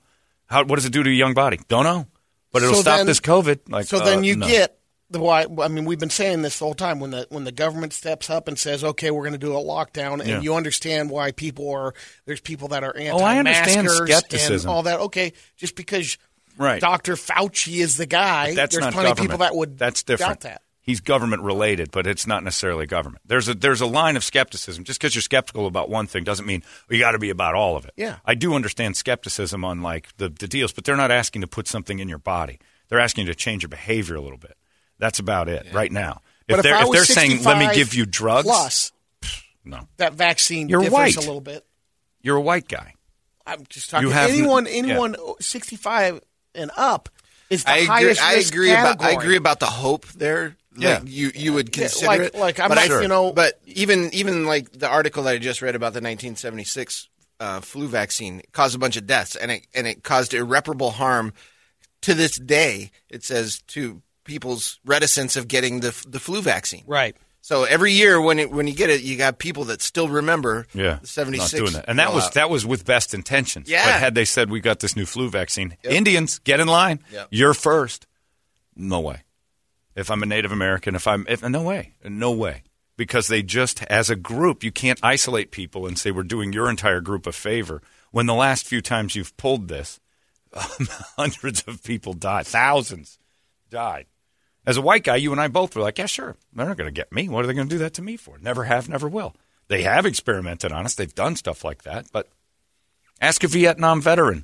How? What does it do to a young body? Don't know. But it'll so stop then, this COVID. Like, so uh, then you no. get the why. I mean, we've been saying this the whole time. When the when the government steps up and says, "Okay, we're going to do a lockdown," and yeah. you understand why people are there's people that are anti-maskers oh, I understand skepticism. And all that. Okay, just because right. Doctor Fauci is the guy, that's there's not plenty government. Of people that would that's different. Doubt that. He's government related, but it's not necessarily government. There's a there's a line of skepticism. Just because you're skeptical about one thing doesn't mean you got to be about all of it. Yeah, I do understand skepticism on like the, the deals, but they're not asking to put something in your body. They're asking you to change your behavior a little bit. That's about it yeah. right now. If, if they're, if they're saying, let me give you drugs. Plus, no. That vaccine You're differs white. a little bit. You're a white guy. I'm just talking about anyone, anyone yeah. sixty-five and up is the I highest agree, risk I agree category. About, I agree about the hope there. Yeah. Like you, you would consider yeah, like, it. Like, I'm but not, sure. you know. But even, even like the article that I just read about the nineteen seventy-six uh, flu vaccine caused a bunch of deaths, and it, and it caused irreparable harm to this day, it says, to people's reticence of getting the the flu vaccine. Right. So every year when it, when you get it, you got people that still remember yeah, the seventy-six. Not doing that. And that was, that was with best intentions. Yeah. But had they said, we got this new flu vaccine, yep. Indians, get in line. Yep. You're first. No way. If I'm a Native American, if I'm – no way. No way. Because they just – as a group, you can't isolate people and say we're doing your entire group a favor when the last few times you've pulled this, um, hundreds of people died. Thousands died. As a white guy, you and I both were like, yeah, sure. They're not going to get me. What are they going to do that to me for? Never have, never will. They have experimented on us. They've done stuff like that. But ask a Vietnam veteran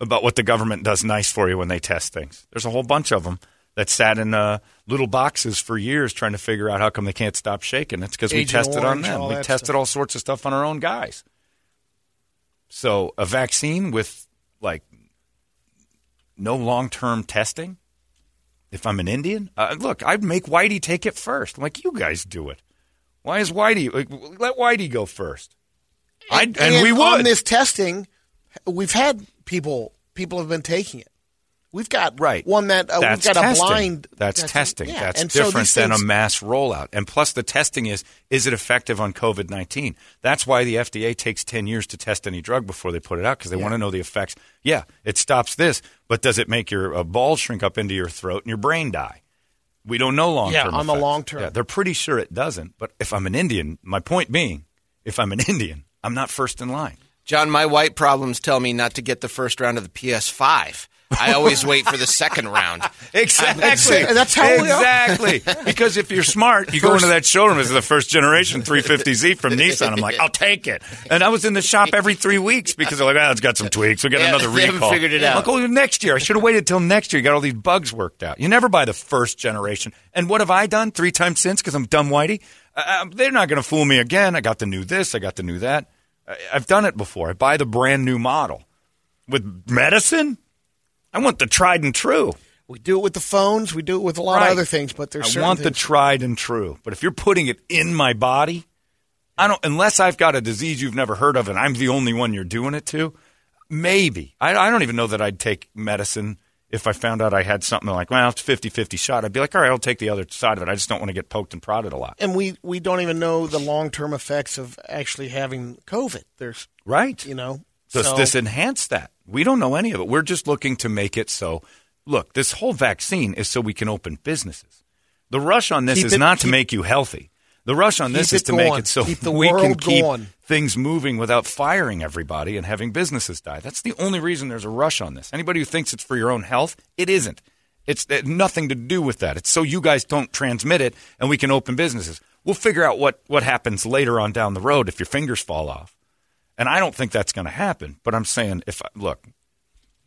about what the government does nice for you when they test things. There's a whole bunch of them that sat in uh, little boxes for years trying to figure out how come they can't stop shaking. It's because we tested on them. We tested stuff. all sorts of stuff on our own guys. So a vaccine with, like, no long-term testing? If I'm an Indian, uh, look, I'd make Whitey take it first. I'm like, you guys do it. Why is Whitey? Like, let Whitey go first. I'd, and, and, and we would. On this testing, we've had people. People have been taking it. We've got right. one that uh, we've got testing. a blind. That's, that's testing. Yeah. That's and different so than things- a mass rollout. And plus, the testing is is it effective on COVID nineteen? That's why the F D A takes ten years to test any drug before they put it out because they yeah. want to know the effects. Yeah, it stops this, but does it make your uh, balls shrink up into your throat and your brain die? We don't know long term. Yeah, on effects. the long term, yeah, they're pretty sure it doesn't. But if I'm an Indian, my point being, if I'm an Indian, I'm not first in line. John, my white problems tell me not to get the first round of the P S five. I always wait for the second round. Exactly. That's how Exactly. Because if you're smart, you first. go into that showroom as the first generation three fifty Z from Nissan. I'm like, I'll take it. And I was in the shop every three weeks because they're like, oh, it's got some tweaks. We'll get yeah, another recall. They haven't figured it out. Like, oh, next year. I should have waited till next year. You got all these bugs worked out. You never buy the first generation. And what have I done three times since because I'm dumb whitey? Uh, they're not going to fool me again. I got the new this. I got the new that. I, I've done it before. I buy the brand new model. With medicine? I want the tried and true. We do it with the phones. We do it with a lot right. of other things, but there's I want things. the tried and true. But if you're putting it in my body, I don't. Unless I've got a disease you've never heard of and I'm the only one you're doing it to, maybe. I, I don't even know that I'd take medicine if I found out I had something like, well, it's a fifty-fifty shot. I'd be like, all right, I'll take the other side of it. I just don't want to get poked and prodded a lot. And we, we don't even know the long-term effects of actually having COVID. There's Right. You know. Does so. this enhance that? We don't know any of it. We're just looking to make it so. Look, this whole vaccine is so we can open businesses. The rush on this keep is it, not keep, to make you healthy. The rush on this is to going. make it so we can keep going. things moving without firing everybody and having businesses die. That's the only reason there's a rush on this. Anybody who thinks it's for your own health, it isn't. It's it, nothing to do with that. It's so you guys don't transmit it and we can open businesses. We'll figure out what, what happens later on down the road if your fingers fall off. And I don't think that's going to happen. But I'm saying, if I, look,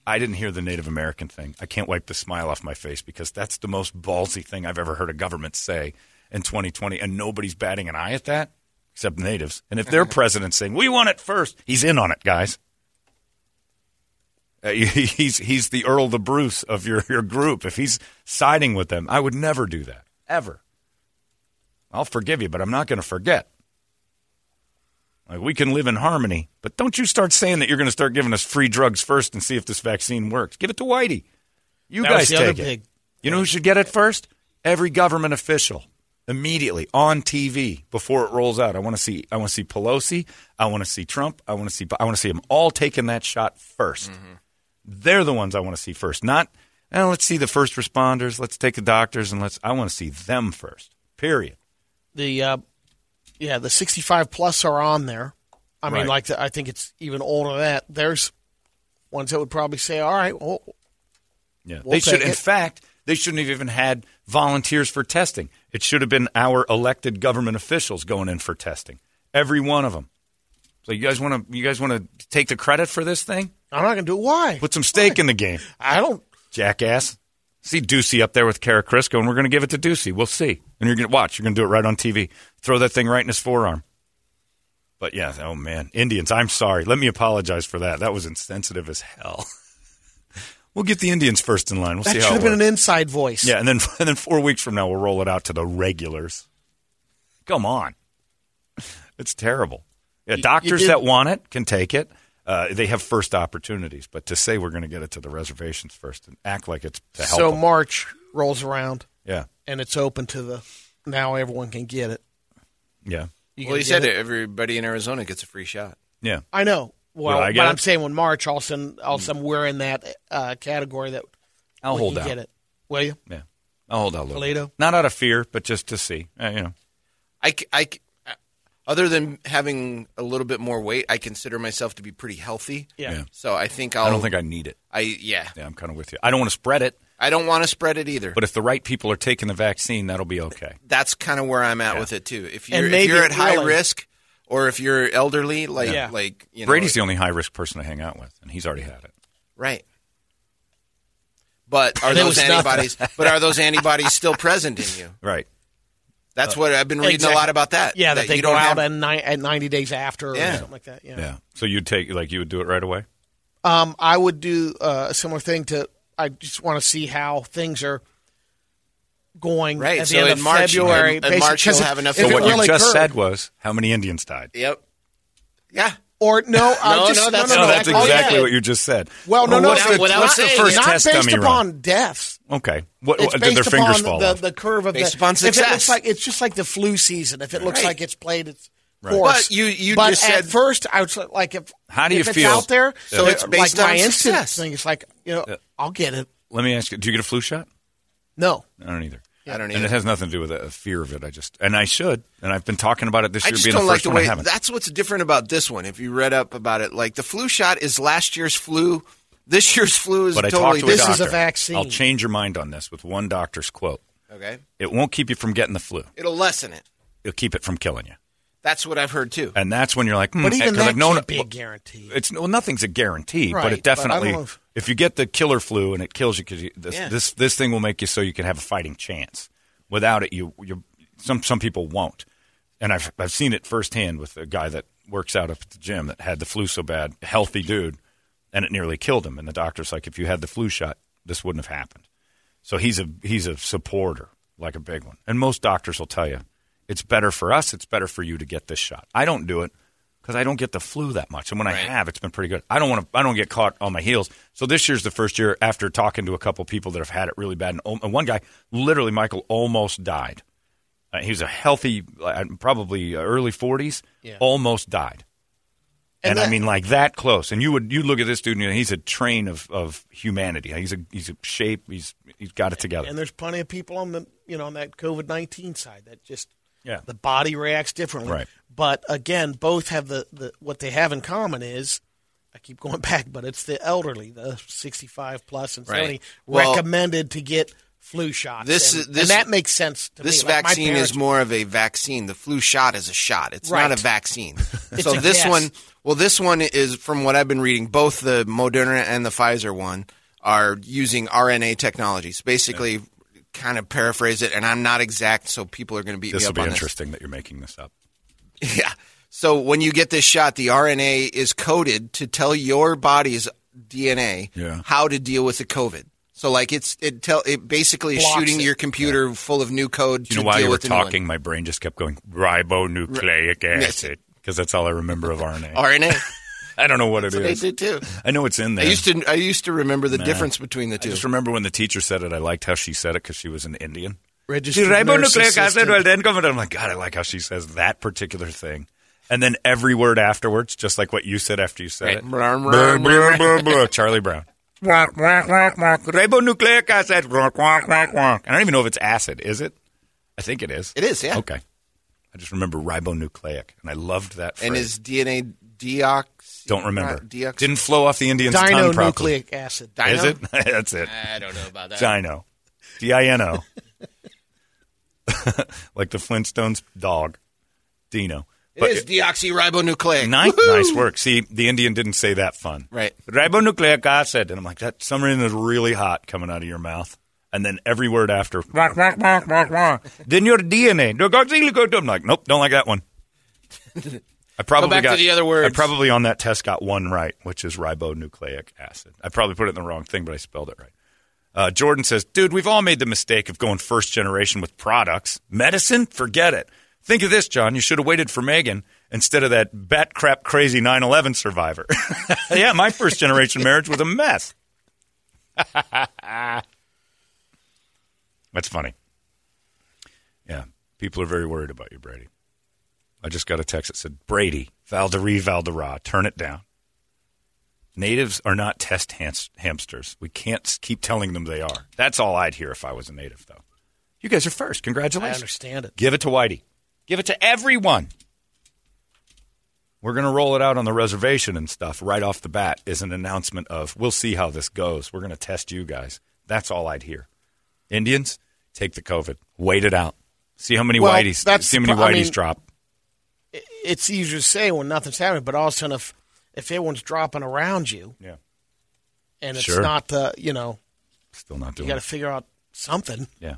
I didn't hear the Native American thing. I can't wipe the smile off my face because that's the most ballsy thing I've ever heard a government say in twenty twenty. And nobody's batting an eye at that except natives. And if their president's saying, we want it first, he's in on it, guys. Uh, he's he's the Earl the Bruce of your, your group. If he's siding with them, I would never do that, ever. I'll forgive you, but I'm not going to forget. Like, we can live in harmony, but don't you start saying that you're going to start giving us free drugs first and see if this vaccine works. Give it to Whitey. You that guys the take other it. Pig. You know who should get it first? Every government official immediately on T V before it rolls out. I want to see. I want to see Pelosi. I want to see Trump. I want to see. I want to see them all taking that shot first. Mm-hmm. They're the ones I want to see first. Not eh, let's see the first responders. Let's take the doctors and let's. I want to see them first. Period. The. Uh- Yeah, the sixty-five plus are on there. I mean, right. like, the, I think it's even older than that. There's ones that would probably say, all right, well, yeah. we'll they should. It. In fact, they shouldn't have even had volunteers for testing. It should have been our elected government officials going in for testing, every one of them. So you guys want to you guys want to take the credit for this thing? I'm not going to do it. Why? Put some stake Why? in the game. I don't. Jackass. see Ducey up there with Kara Crisco, and we're going to give it to Ducey. We'll see. And you're going to watch. You're going to do it right on T V. Throw that thing right in his forearm. But, yeah, oh, man. Indians, I'm sorry. Let me apologize for that. That was insensitive as hell. We'll get the Indians first in line. We'll that see how it should have been works. An inside voice. Yeah, and then, and then four weeks from now, we'll roll it out to the regulars. Come on. It's terrible. Yeah, doctors that want it can take it. Uh, they have first opportunities. But to say we're going to get it to the reservations first and act like it's to help So them. March rolls around. Yeah. And it's open to the – now everyone can get it. Yeah. You well, he said it. Everybody in Arizona gets a free shot. Yeah. I know. Well, yeah, I but it. I'm saying when March, all of a sudden, all of a sudden we're in that uh, category that I'll hold out. Get it. Will you? Yeah. I'll hold out a little Toledo. Bit. Not out of fear, but just to see. Uh, you know. I, I, other than having a little bit more weight, I consider myself to be pretty healthy. Yeah. yeah. So I think I'll. I don't think I need it. I Yeah. Yeah, I'm kind of with you. I don't want to spread it. I don't want to spread it either. But if the right people are taking the vaccine, that'll be okay. That's kind of where I'm at yeah. with it, too. If you're, if you're at high really. risk or if you're elderly, like, yeah. like you know. Brady's the only high-risk person to hang out with, and he's already had it. Right. But are those antibodies But are those antibodies still present in you? Right. That's uh, what I've been reading exactly. a lot about that. Yeah, that, that they you go don't out have... at ninety days after yeah. or something like that. Yeah. yeah. So you'd take, like, you would do it right away? Um, I would do uh, a similar thing to. I just want to see how things are going right. at the so end of March, February. In, in March, you'll have enough. So what really you just occurred. said was, how many Indians died? Yep. Yeah. Or no, no, I just, no, that's, no, no, no, that's no, exactly oh, yeah. what you just said. Well, no, well, no, no. What's the first not test dummy run? Not based upon deaths. Okay. What, what, did their fingers fall the, off? The curve of based the, upon success. If it looks like, it's just like the flu season. If it looks right. like it's played its right. course. But you, you but just at said, first, I was like, if, how do you if it's feel? out there, so it's based on success. It's like, you know, I'll get it. Let me ask you, do you get a flu shot? No. I don't either. Yeah. I don't either. And it has nothing to do with a fear of it. I just and I should. And I've been talking about it this I year being the like first the one way, I haven't. That's what's different about this one. If you read up about it, like the flu shot is last year's flu. This year's flu is but totally to this is a vaccine. I'll change your mind on this with one doctor's quote. Okay. It won't keep you from getting the flu. It'll lessen it. It'll keep it from killing you. That's what I've heard, too. And that's when you're like, hmm. But even that like, no, can't be a guarantee. It's, well, nothing's a guarantee, right, but it definitely, but if, if you get the killer flu and it kills you, 'cause you, this, yeah. this this thing will make you so you can have a fighting chance. Without it, you you some some people won't. And I've, I've seen it firsthand with a guy that works out up at the gym that had the flu so bad, healthy dude, and it nearly killed him. And the doctor's like, if you had the flu shot, this wouldn't have happened. So he's a he's a supporter, like a big one. And most doctors will tell you, it's better for us. It's better for you to get this shot. I don't do it because I don't get the flu that much. And when right. I have, it's been pretty good. I don't want to. I don't get caught on my heels. So this year's the first year after talking to a couple people that have had it really bad. And one guy, literally, Michael, almost died. Uh, he was a healthy, uh, probably early forties, yeah. almost died. And, and that, I mean, like that close. And you would you look at this dude, and you know, he's a train of, of humanity. He's a he's a shape. He's he's got it together. And there's plenty of people on the you know on that COVID nineteen side that just. Yeah. The body reacts differently. Right. But, again, both have the, the – what they have in common is – I keep going back, but it's the elderly, the sixty-five plus and seventy, right. well, recommended to get flu shots. This, and, this, and that makes sense to this me. This vaccine like is more of a vaccine. The flu shot is a shot. It's right. not a vaccine. It's so a this guess. one – well, this one is, from what I've been reading, both the Moderna and the Pfizer one are using R N A technologies. Basically yeah. – kind of paraphrase it, and I'm not exact, so people are going to beat me up on this. This will be interesting that you're making this up. Yeah. So when you get this shot, the R N A is coded to tell your body's D N A yeah. how to deal with the COVID. So like it's it tell it basically is shooting it. your computer yeah. full of new code. Do you know why you were talking? My brain just kept going ribonucleic R- acid because that's all I remember of R N A. R N A. I don't know what it is. They did too. I know it's in there. I used to. I used to remember the nah. difference between the two. I just remember when the teacher said it. I liked how she said it because she was an Indian. Registered nurse assistant. I'm like, God, I like how she says that particular thing, and then every word afterwards, just like what you said after you said it. Right. Charlie Brown. Ribonucleic acid. I don't even know if it's acid. Is it? I think it is. It is. Yeah. Okay. I just remember ribonucleic, and I loved that phrase. And is D N A deoxy? Don't remember. Deoxy? Didn't flow off the Indian's tongue properly. Dinucleic acid. Dino? Is it? That's it. I don't know about that. Dino. D I N O. Like the Flintstones dog. Dino. It but, is deoxyribonucleic. Nice, nice work. See, the Indian didn't say that fun. Right. Ribonucleic acid. And I'm like, that. Something is really hot coming out of your mouth. And then every word after, then your D N A. I'm like, nope, don't like that one. I probably go back got, to the other words. I probably on that test got one right, which is ribonucleic acid. I probably put it in the wrong thing, but I spelled it right. Uh, Jordan says, dude, we've all made the mistake of going first generation with products. Medicine? Forget it. Think of this, John. You should have waited for Megan instead of that bat crap crazy nine eleven survivor. Yeah, my first generation marriage was a mess. That's funny. Yeah, people are very worried about you, Brady. I just got a text that said, Brady, Valderie, Valderra, turn it down. Natives are not test ham- hamsters. We can't keep telling them they are. That's all I'd hear if I was a native, though. You guys are first. Congratulations. I understand it. Give it to Whitey. Give it to everyone. We're going to roll it out on the reservation and stuff right off the bat is an announcement of, we'll see how this goes. We're going to test you guys. That's all I'd hear. Indians, take the COVID. Wait it out. See how many well, Whiteys, that's see how many pro- Whiteys I mean, drop. It's easier to say when nothing's happening, but also if, if everyone's dropping around you, yeah, and it's sure. not the, you know, still not doing. You got to figure out something. Yeah. In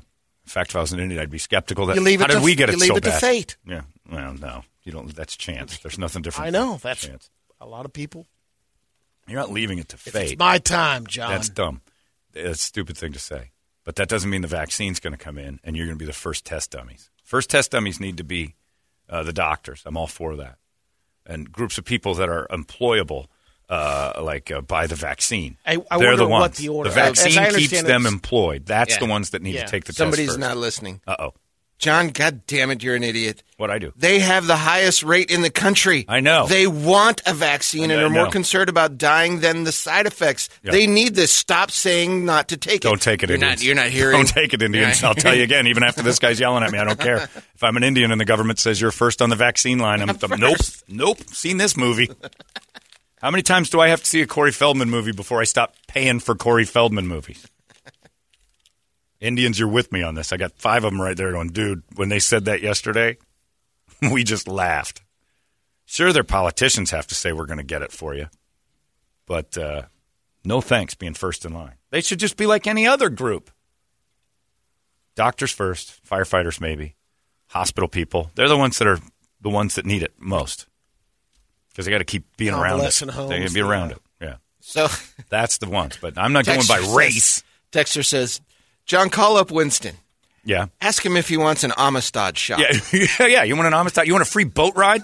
fact, if I was an Indian, I'd be skeptical. That you leave it how to, did we get it so bad? You leave it to fate. Yeah. Well, no, you don't. That's chance. There's nothing different. I know that's chance. A lot of people. You're not leaving it to fate. If it's my time, John. That's dumb. That's a stupid thing to say. But that doesn't mean the vaccine's going to come in and you're going to be the first test dummies. First test dummies need to be uh, the doctors. I'm all for that. And groups of people that are employable, uh, like uh, by the vaccine. I, I They're the ones. What the, order the vaccine keeps them employed. That's yeah. the ones that need yeah. to take the Somebody's test Somebody's not listening. Uh-oh. John, God damn it, you're an idiot. What I do? They have the highest rate in the country. I know. They want a vaccine and are more concerned about dying than the side effects. Yep. They need this. Stop saying not to take it. Don't take it, you're Indians. Not, you're not hearing. Don't take it, Indians. I'll tell you again, even after this guy's yelling at me, I don't care. If I'm an Indian and the government says you're first on the vaccine line, I'm, I'm nope, nope, seen this movie. How many times do I have to see a Corey Feldman movie before I stop paying for Corey Feldman movies? Indians, you're with me on this. I got five of them right there going, dude, when they said that yesterday, we just laughed. Sure, their politicians have to say we're going to get it for you. But uh, no thanks being first in line. They should just be like any other group. Doctors first, firefighters maybe, hospital people. They're the ones that are the ones that need it most because they got to keep being around it. They're going to be around it. Yeah. So that's the ones. But I'm not going by race. Texter says... John, call up Winston. Yeah. Ask him if he wants an Amistad shot. Yeah, yeah. You want an Amistad? You want a free boat ride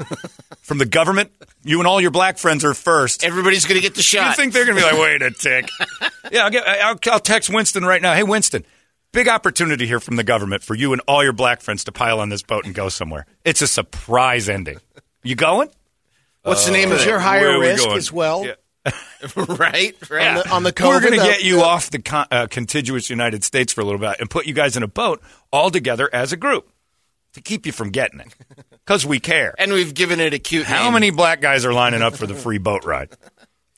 from the government? You and all your black friends are first. Everybody's going to get the shot. You think they're going to be like, wait a tick. Yeah, I'll, get, I'll, I'll text Winston right now. Hey, Winston, big opportunity here from the government for you and all your black friends to pile on this boat and go somewhere. It's a surprise ending. You going? What's uh, the name of your higher risk as well? Yeah. right, right. Yeah. On, the, on the COVID, we're going to get you uh, off the con- uh, contiguous United States for a little bit and put you guys in a boat all together as a group to keep you from getting it because we care and we've given it a cute name. How many black guys are lining up for the free boat ride?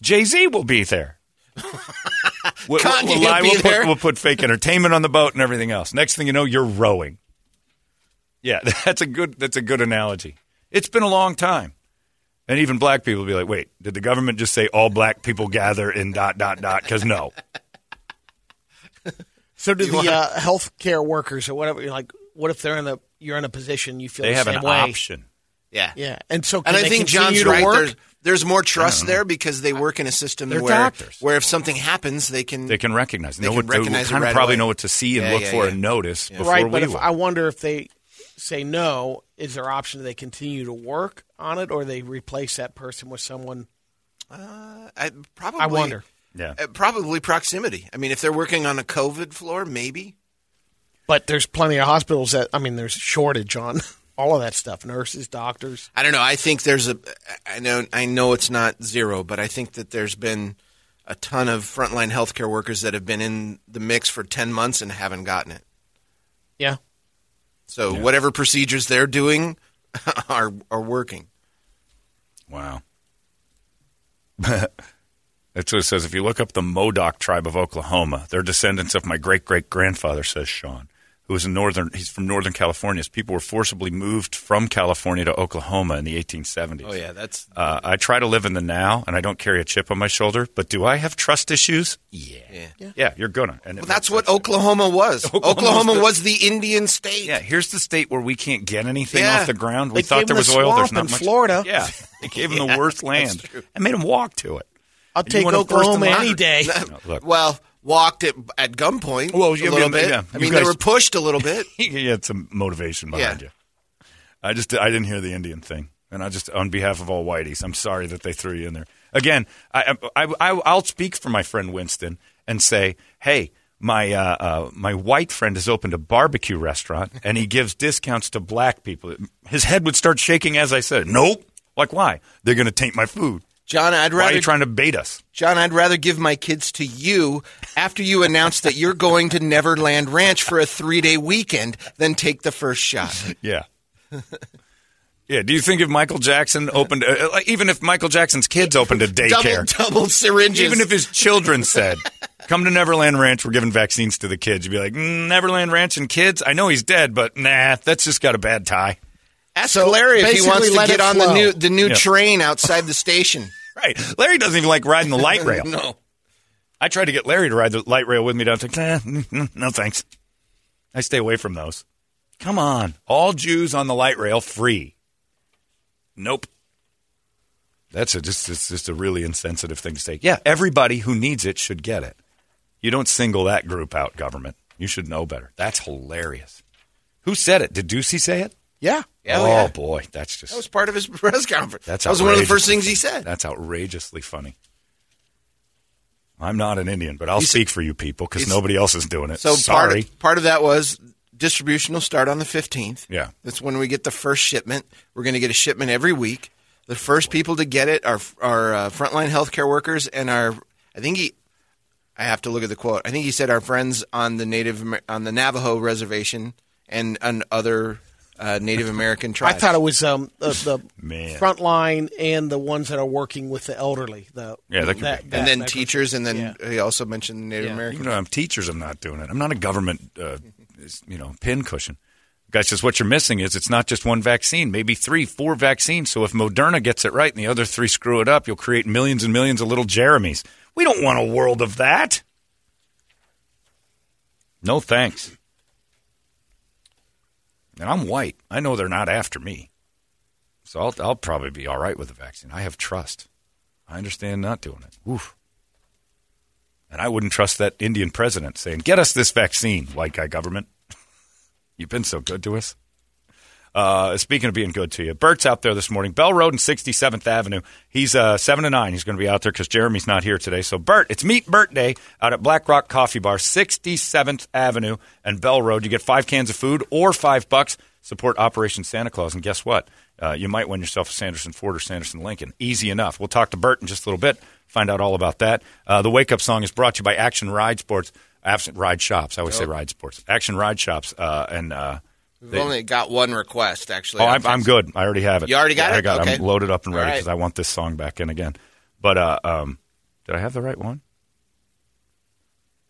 Jay-Z will be there. we'll, Kanye we'll, lie. Be we'll, there. Put, we'll put fake entertainment on the boat and everything else. Next thing you know, you're rowing. Yeah, that's a good. That's a good analogy. It's been a long time. And even black people will be like, wait, did the government just say all black people gather in dot, dot, dot? Because no. So do, do the want... uh, healthcare workers or whatever, you're like, what if they're in a, you're in a position you feel they the same way? They have an option. Yeah. Yeah. And so can and I they think John's to right. Work? There's, there's more trust there because they work in a system where, doctors. where if something happens, they can They can recognize it. They, they can what, recognize they it right probably away. Know what to see and yeah, look yeah, for yeah. and notice yeah. before right, we but if, I wonder if they say no, is there an option do they continue to work on it or they replace that person with someone? Uh, I, probably, I wonder. Yeah. Uh, probably proximity. I mean, if they're working on a COVID floor, maybe. But there's plenty of hospitals that, I mean, there's a shortage on all of that stuff, nurses, doctors. I don't know. I think there's a – I know, I know it's not zero, but I think that there's been a ton of frontline healthcare workers that have been in the mix for ten months and haven't gotten it. Yeah. So yeah. whatever procedures they're doing are are working. Wow. That's what it says. If you look up the Modoc tribe of Oklahoma, they're descendants of my great-great-grandfather, says Sean. who was in northern, he's from Northern California. His people were forcibly moved from California to Oklahoma in the eighteen seventies. Oh, yeah, that's... Uh, I try to live in the now, and I don't carry a chip on my shoulder, but do I have trust issues? Yeah. Yeah, yeah you're gonna. And well, that's what Oklahoma was. Oklahoma, Oklahoma was, the, was the Indian state. Yeah, here's the state where we can't get anything yeah. off the ground. We they thought there was the oil. There's not in much. Florida. Yeah, they gave yeah, them the worst land. I made them walk to it. I'll and take Oklahoma any day. No, look. Well... Walked at, at gunpoint well, yeah, a little yeah, bit. Yeah. I mean, guys, they were pushed a little bit. You had some motivation behind yeah. you. I just I didn't hear the Indian thing. And I just, on behalf of all whiteys, I'm sorry that they threw you in there. Again, I, I, I, I'll speak for my friend Winston and say, hey, my uh, uh, my white friend has opened a barbecue restaurant, and he gives discounts to black people. His head would start shaking as I said, nope. Like, why? They're going to taint my food. John, I'd rather, Why are you trying to bait us? John, I'd rather give my kids to you after you announce that you're going to Neverland Ranch for a three-day weekend than take the first shot. Yeah. Yeah, do you think if Michael Jackson opened uh, – even if Michael Jackson's kids opened a daycare. Double, double syringes. Even if his children said, come to Neverland Ranch, we're giving vaccines to the kids. You'd be like, mm, Neverland Ranch and kids? I know he's dead, but nah, that's just got a bad tie. Ask so Larry if he wants to get on flow. the new the new yeah. train outside the station. Right. Larry doesn't even like riding the light rail. No. I tried to get Larry to ride the light rail with me down there. Nah, no thanks. I stay away from those. Come on. All Jews on the light rail free. Nope. That's a, just, it's just a really insensitive thing to say. Yeah, everybody who needs it should get it. You don't single that group out, government. You should know better. That's hilarious. Who said it? Did Ducey say it? Yeah. yeah. Oh, yeah. boy. That's just. That was part of his press conference. That's that was one of the first things he said. That's outrageously funny. I'm not an Indian, but I'll he's, speak for you people because nobody else is doing it. So Sorry. Part of, part of that was distribution will start on the fifteenth. Yeah. That's when we get the first shipment. We're going to get a shipment every week. The first people to get it are our uh, frontline healthcare workers and our, I think he, I have to look at the quote. I think he said our friends on the Native, on the Navajo reservation and on other. Uh, Native American tribes. I thought it was um, uh, the front line and the ones that are working with the elderly. The, yeah, that could that, be. That, and then that teachers, be. and then yeah. he also mentioned Native yeah. Americans. You know, I'm teachers. I'm not doing it. I'm not a government, uh, you know, pincushion. Guys, just what you're missing is it's not just one vaccine, maybe three, four vaccines. So if Moderna gets it right and the other three screw it up, you'll create millions and millions of little Jeremies. We don't want a world of that. No thanks. And I'm white. I know they're not after me. So I'll, I'll probably be all right with the vaccine. I have trust. I understand not doing it. Oof. And I wouldn't trust that Indian president saying, get us this vaccine, white guy government. You've been so good to us. Uh, speaking of being good to you, Bert's out there this morning. Bell Road and sixty-seventh Avenue. He's uh, seven to nine. He's going to be out there because Jeremy's not here today. So, Bert, it's Meet Bert Day out at Black Rock Coffee Bar, sixty-seventh Avenue and Bell Road. You get five cans of food or five bucks. Support Operation Santa Claus. And guess what? Uh, you might win yourself a Sanderson Ford or Sanderson Lincoln. Easy enough. We'll talk to Bert in just a little bit, find out all about that. Uh, the Wake Up Song is brought to you by Action Ride Sports. Absent Ride Shops. I always oh. say Ride Sports. Action Ride Shops uh, and uh, – We've they, only got one request, actually. Oh, I'm, I'm good. I already have it. You already got yeah, it? I got okay. it. I'm loaded up and ready because right. I want this song back in again. But uh, um, did I have the right one?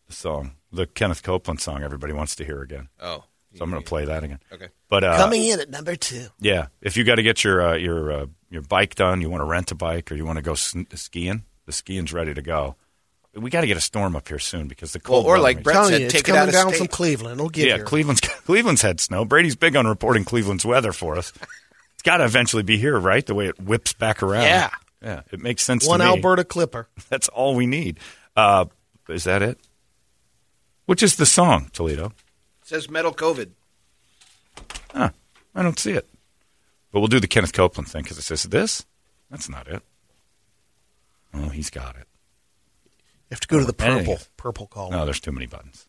The song, the Kenneth Copeland song everybody wants to hear again. Oh. So I'm going to play that again. Okay. But uh, coming in at number two. Yeah. If you got to get your uh, your uh, your bike done, you want to rent a bike, or you want to go sn- skiing, the skiing's ready to go. We got to get a storm up here soon because the cold. Well, or like Brett said, take it out down from Cleveland. We'll get yeah, here. Cleveland's Cleveland's had snow. Brady's big on reporting Cleveland's weather for us. It's got to eventually be here, right? The way it whips back around. Yeah, yeah, it makes sense. One to me. Alberta Clipper. That's all we need. Uh, is that it? Which is the song, Toledo? It says Metal COVID. Huh. I don't see it. But we'll do the Kenneth Copeland thing because it says this. That's not it. Oh, he's got it. You have to go to the purple, purple column. No, there's too many buttons.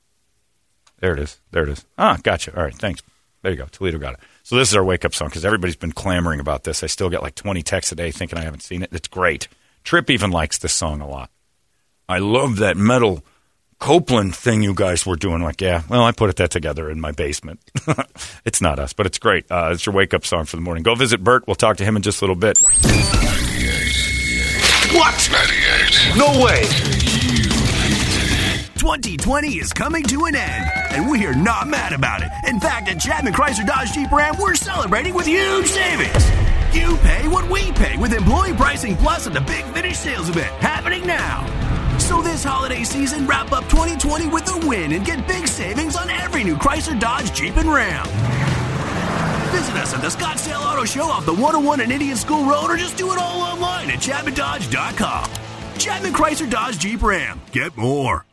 There it is. There it is. Ah, gotcha. All right, thanks. There you go. Toledo got it. So this is our wake-up song because everybody's been clamoring about this. I still get like twenty texts a day thinking I haven't seen it. It's great. Tripp even likes this song a lot. I love that Metal Copeland thing you guys were doing. Like, yeah, well, I put that together in my basement. It's not us, but it's great. Uh, it's your wake-up song for the morning. Go visit Bert. We'll talk to him in just a little bit. ninety-eight What? ninety-eight No way. twenty twenty is coming to an end, and we are not mad about it. In fact, at Chapman Chrysler Dodge Jeep Ram, we're celebrating with huge savings. You pay what we pay with employee pricing plus at the Big Finish sales event happening now. So this holiday season, wrap up twenty twenty with a win and get big savings on every new Chrysler Dodge Jeep and Ram. Visit us at the Scottsdale Auto Show off the one oh one and Indian School Road, or just do it all online at Chapman Dodge dot com. Chapman Chrysler Dodge Jeep Ram. Get more.